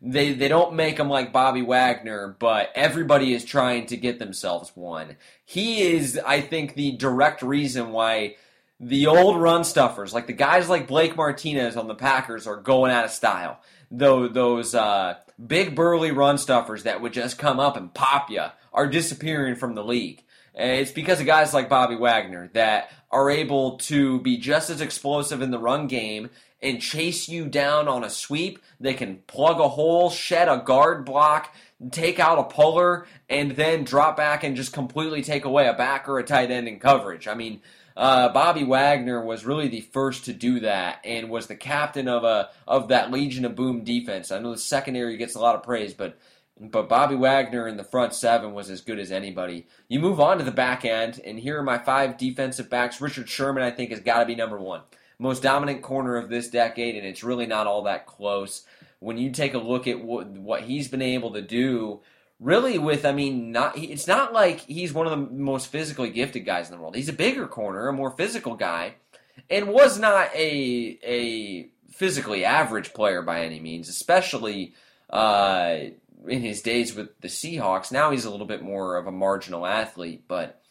They they don't make them like Bobby Wagner, but everybody is trying to get themselves one. He is, I think, the direct reason why the old run stuffers, like the guys like Blake Martinez on the Packers, are going out of style. Though those uh, big burly run stuffers that would just come up and pop you are disappearing from the league. And it's because of guys like Bobby Wagner that are able to be just as explosive in the run game and chase you down on a sweep. They can plug a hole, shed a guard block, take out a puller, and then drop back and just completely take away a back or a tight end in coverage. I mean, uh, Bobby Wagner was really the first to do that and was the captain of a of that Legion of Boom defense. I know the secondary gets a lot of praise, but but Bobby Wagner in the front seven was as good as anybody. You move on to the back end, and here are my five defensive backs. Richard Sherman, I think, has got to be number one. Most dominant corner of this decade, and it's really not all that close. When you take a look at what, what he's been able to do, really with, I mean, not it's not like he's one of the most physically gifted guys in the world. He's a bigger corner, a more physical guy, and was not a a physically average player by any means, especially uh, in his days with the Seahawks. Now he's a little bit more of a marginal athlete, but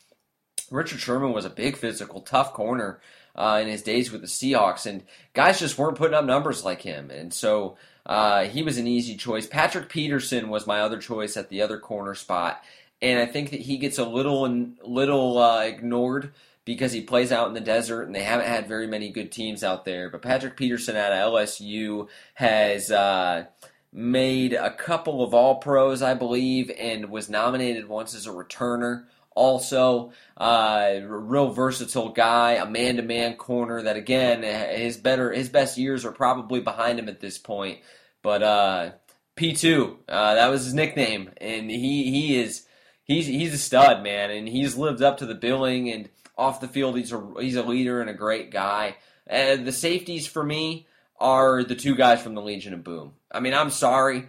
Richard Sherman was a big physical, tough corner Uh, in his days with the Seahawks, and guys just weren't putting up numbers like him, and so uh, he was an easy choice. Patrick Peterson was my other choice at the other corner spot, and I think that he gets a little little uh, ignored because he plays out in the desert, and they haven't had very many good teams out there, but Patrick Peterson out of L S U has uh, made a couple of All-Pros, I believe, and was nominated once as a returner. Also, uh, a real versatile guy, a man-to-man corner that, again, his better, his best years are probably behind him at this point. But uh, P two, uh, that was his nickname, and he he is he's he's a stud, man, and he's lived up to the billing. And off the field, he's a he's a leader and a great guy. And the safeties for me are the two guys from the Legion of Boom. I mean, I'm sorry.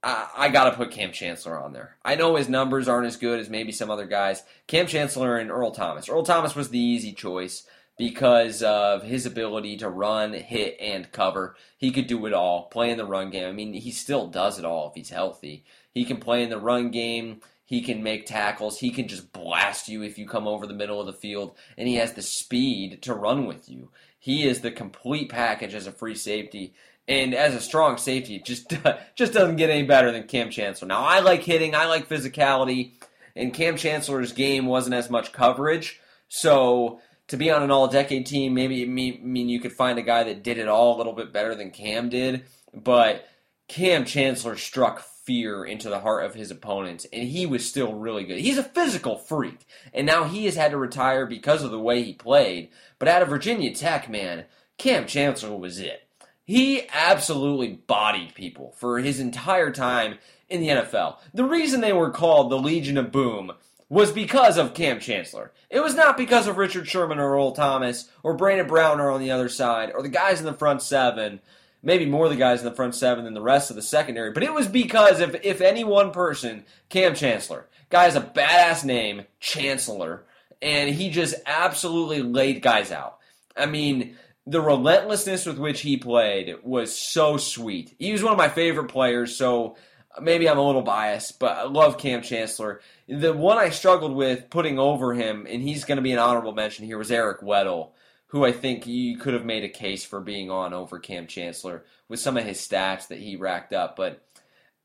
I, I got to put Cam Chancellor on there. I know his numbers aren't as good as maybe some other guys. Cam Chancellor and Earl Thomas. Earl Thomas was the easy choice because of his ability to run, hit, and cover. He could do it all, play in the run game. I mean, he still does it all if he's healthy. He can play in the run game. He can make tackles. He can just blast you if you come over the middle of the field, and he has the speed to run with you. He is the complete package as a free safety. And as a strong safety, it just, just doesn't get any better than Cam Chancellor. Now, I like hitting. I like physicality. And Cam Chancellor's game wasn't as much coverage. So to be on an all-decade team, maybe it mean you could find a guy that did it all a little bit better than Cam did. But Cam Chancellor struck fear into the heart of his opponents, and he was still really good. He's a physical freak. And now he has had to retire because of the way he played. But out of Virginia Tech, man, Cam Chancellor was it. He absolutely bodied people for his entire time in the N F L. The reason they were called the Legion of Boom was because of Cam Chancellor. It was not because of Richard Sherman or Earl Thomas or Brandon Browner on the other side or the guys in the front seven, maybe more the guys in the front seven than the rest of the secondary, but it was because of, if any one person, Cam Chancellor. Guy has a badass name, Chancellor, and he just absolutely laid guys out. I mean, the relentlessness with which he played was so sweet. He was one of my favorite players, so maybe I'm a little biased, but I love Cam Chancellor. The one I struggled with putting over him, and he's going to be an honorable mention here, was Eric Weddle, who I think you could have made a case for being on over Cam Chancellor with some of his stats that he racked up. But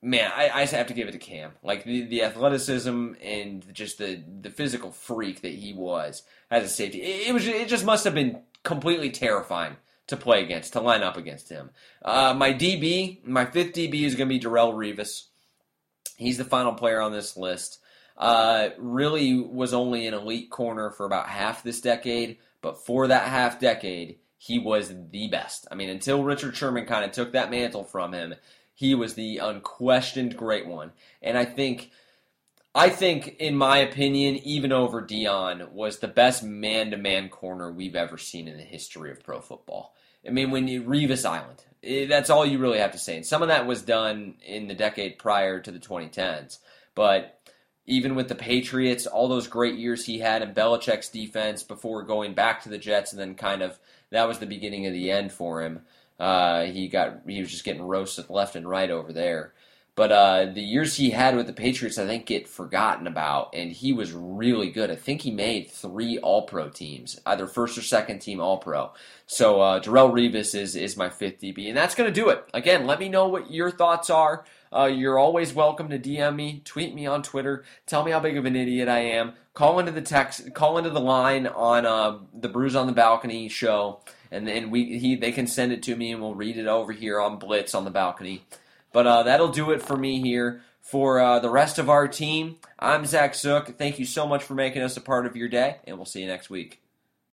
man, I, I just have to give it to Cam. Like, the, the athleticism and just the, the physical freak that he was as a safety. It, it was it just must have been completely terrifying to play against, to line up against him. Uh, my D B, my fifth D B is going to be Darrelle Revis. He's the final player on this list. Uh, really was only an elite corner for about half this decade, but for that half decade, he was the best. I mean, until Richard Sherman kind of took that mantle from him, he was the unquestioned great one. And I think, I think, in my opinion, even over Dion, was the best man-to-man corner we've ever seen in the history of pro football. I mean, when you, Revis Island, it, that's all you really have to say. And some of that was done in the decade prior to the twenty tens, but even with the Patriots, all those great years he had in Belichick's defense before going back to the Jets, and then kind of that was the beginning of the end for him. Uh, he got he was just getting roasted left and right over there. But uh, the years he had with the Patriots, I think, get forgotten about, and he was really good. I think he made three All-Pro teams, either first or second team All-Pro. So uh, Darrelle Revis is is my fifth D B, and that's going to do it. Again, let me know what your thoughts are. Uh, you're always welcome to D M me, tweet me on Twitter, tell me how big of an idiot I am, call into the text, call into the line on uh, the Brews on the Balcony show, and then we he they can send it to me and we'll read it over here on Blitz on the Balcony. But uh, that'll do it for me here. For uh, the rest of our team, I'm Zach Zook. Thank you so much for making us a part of your day, and we'll see you next week.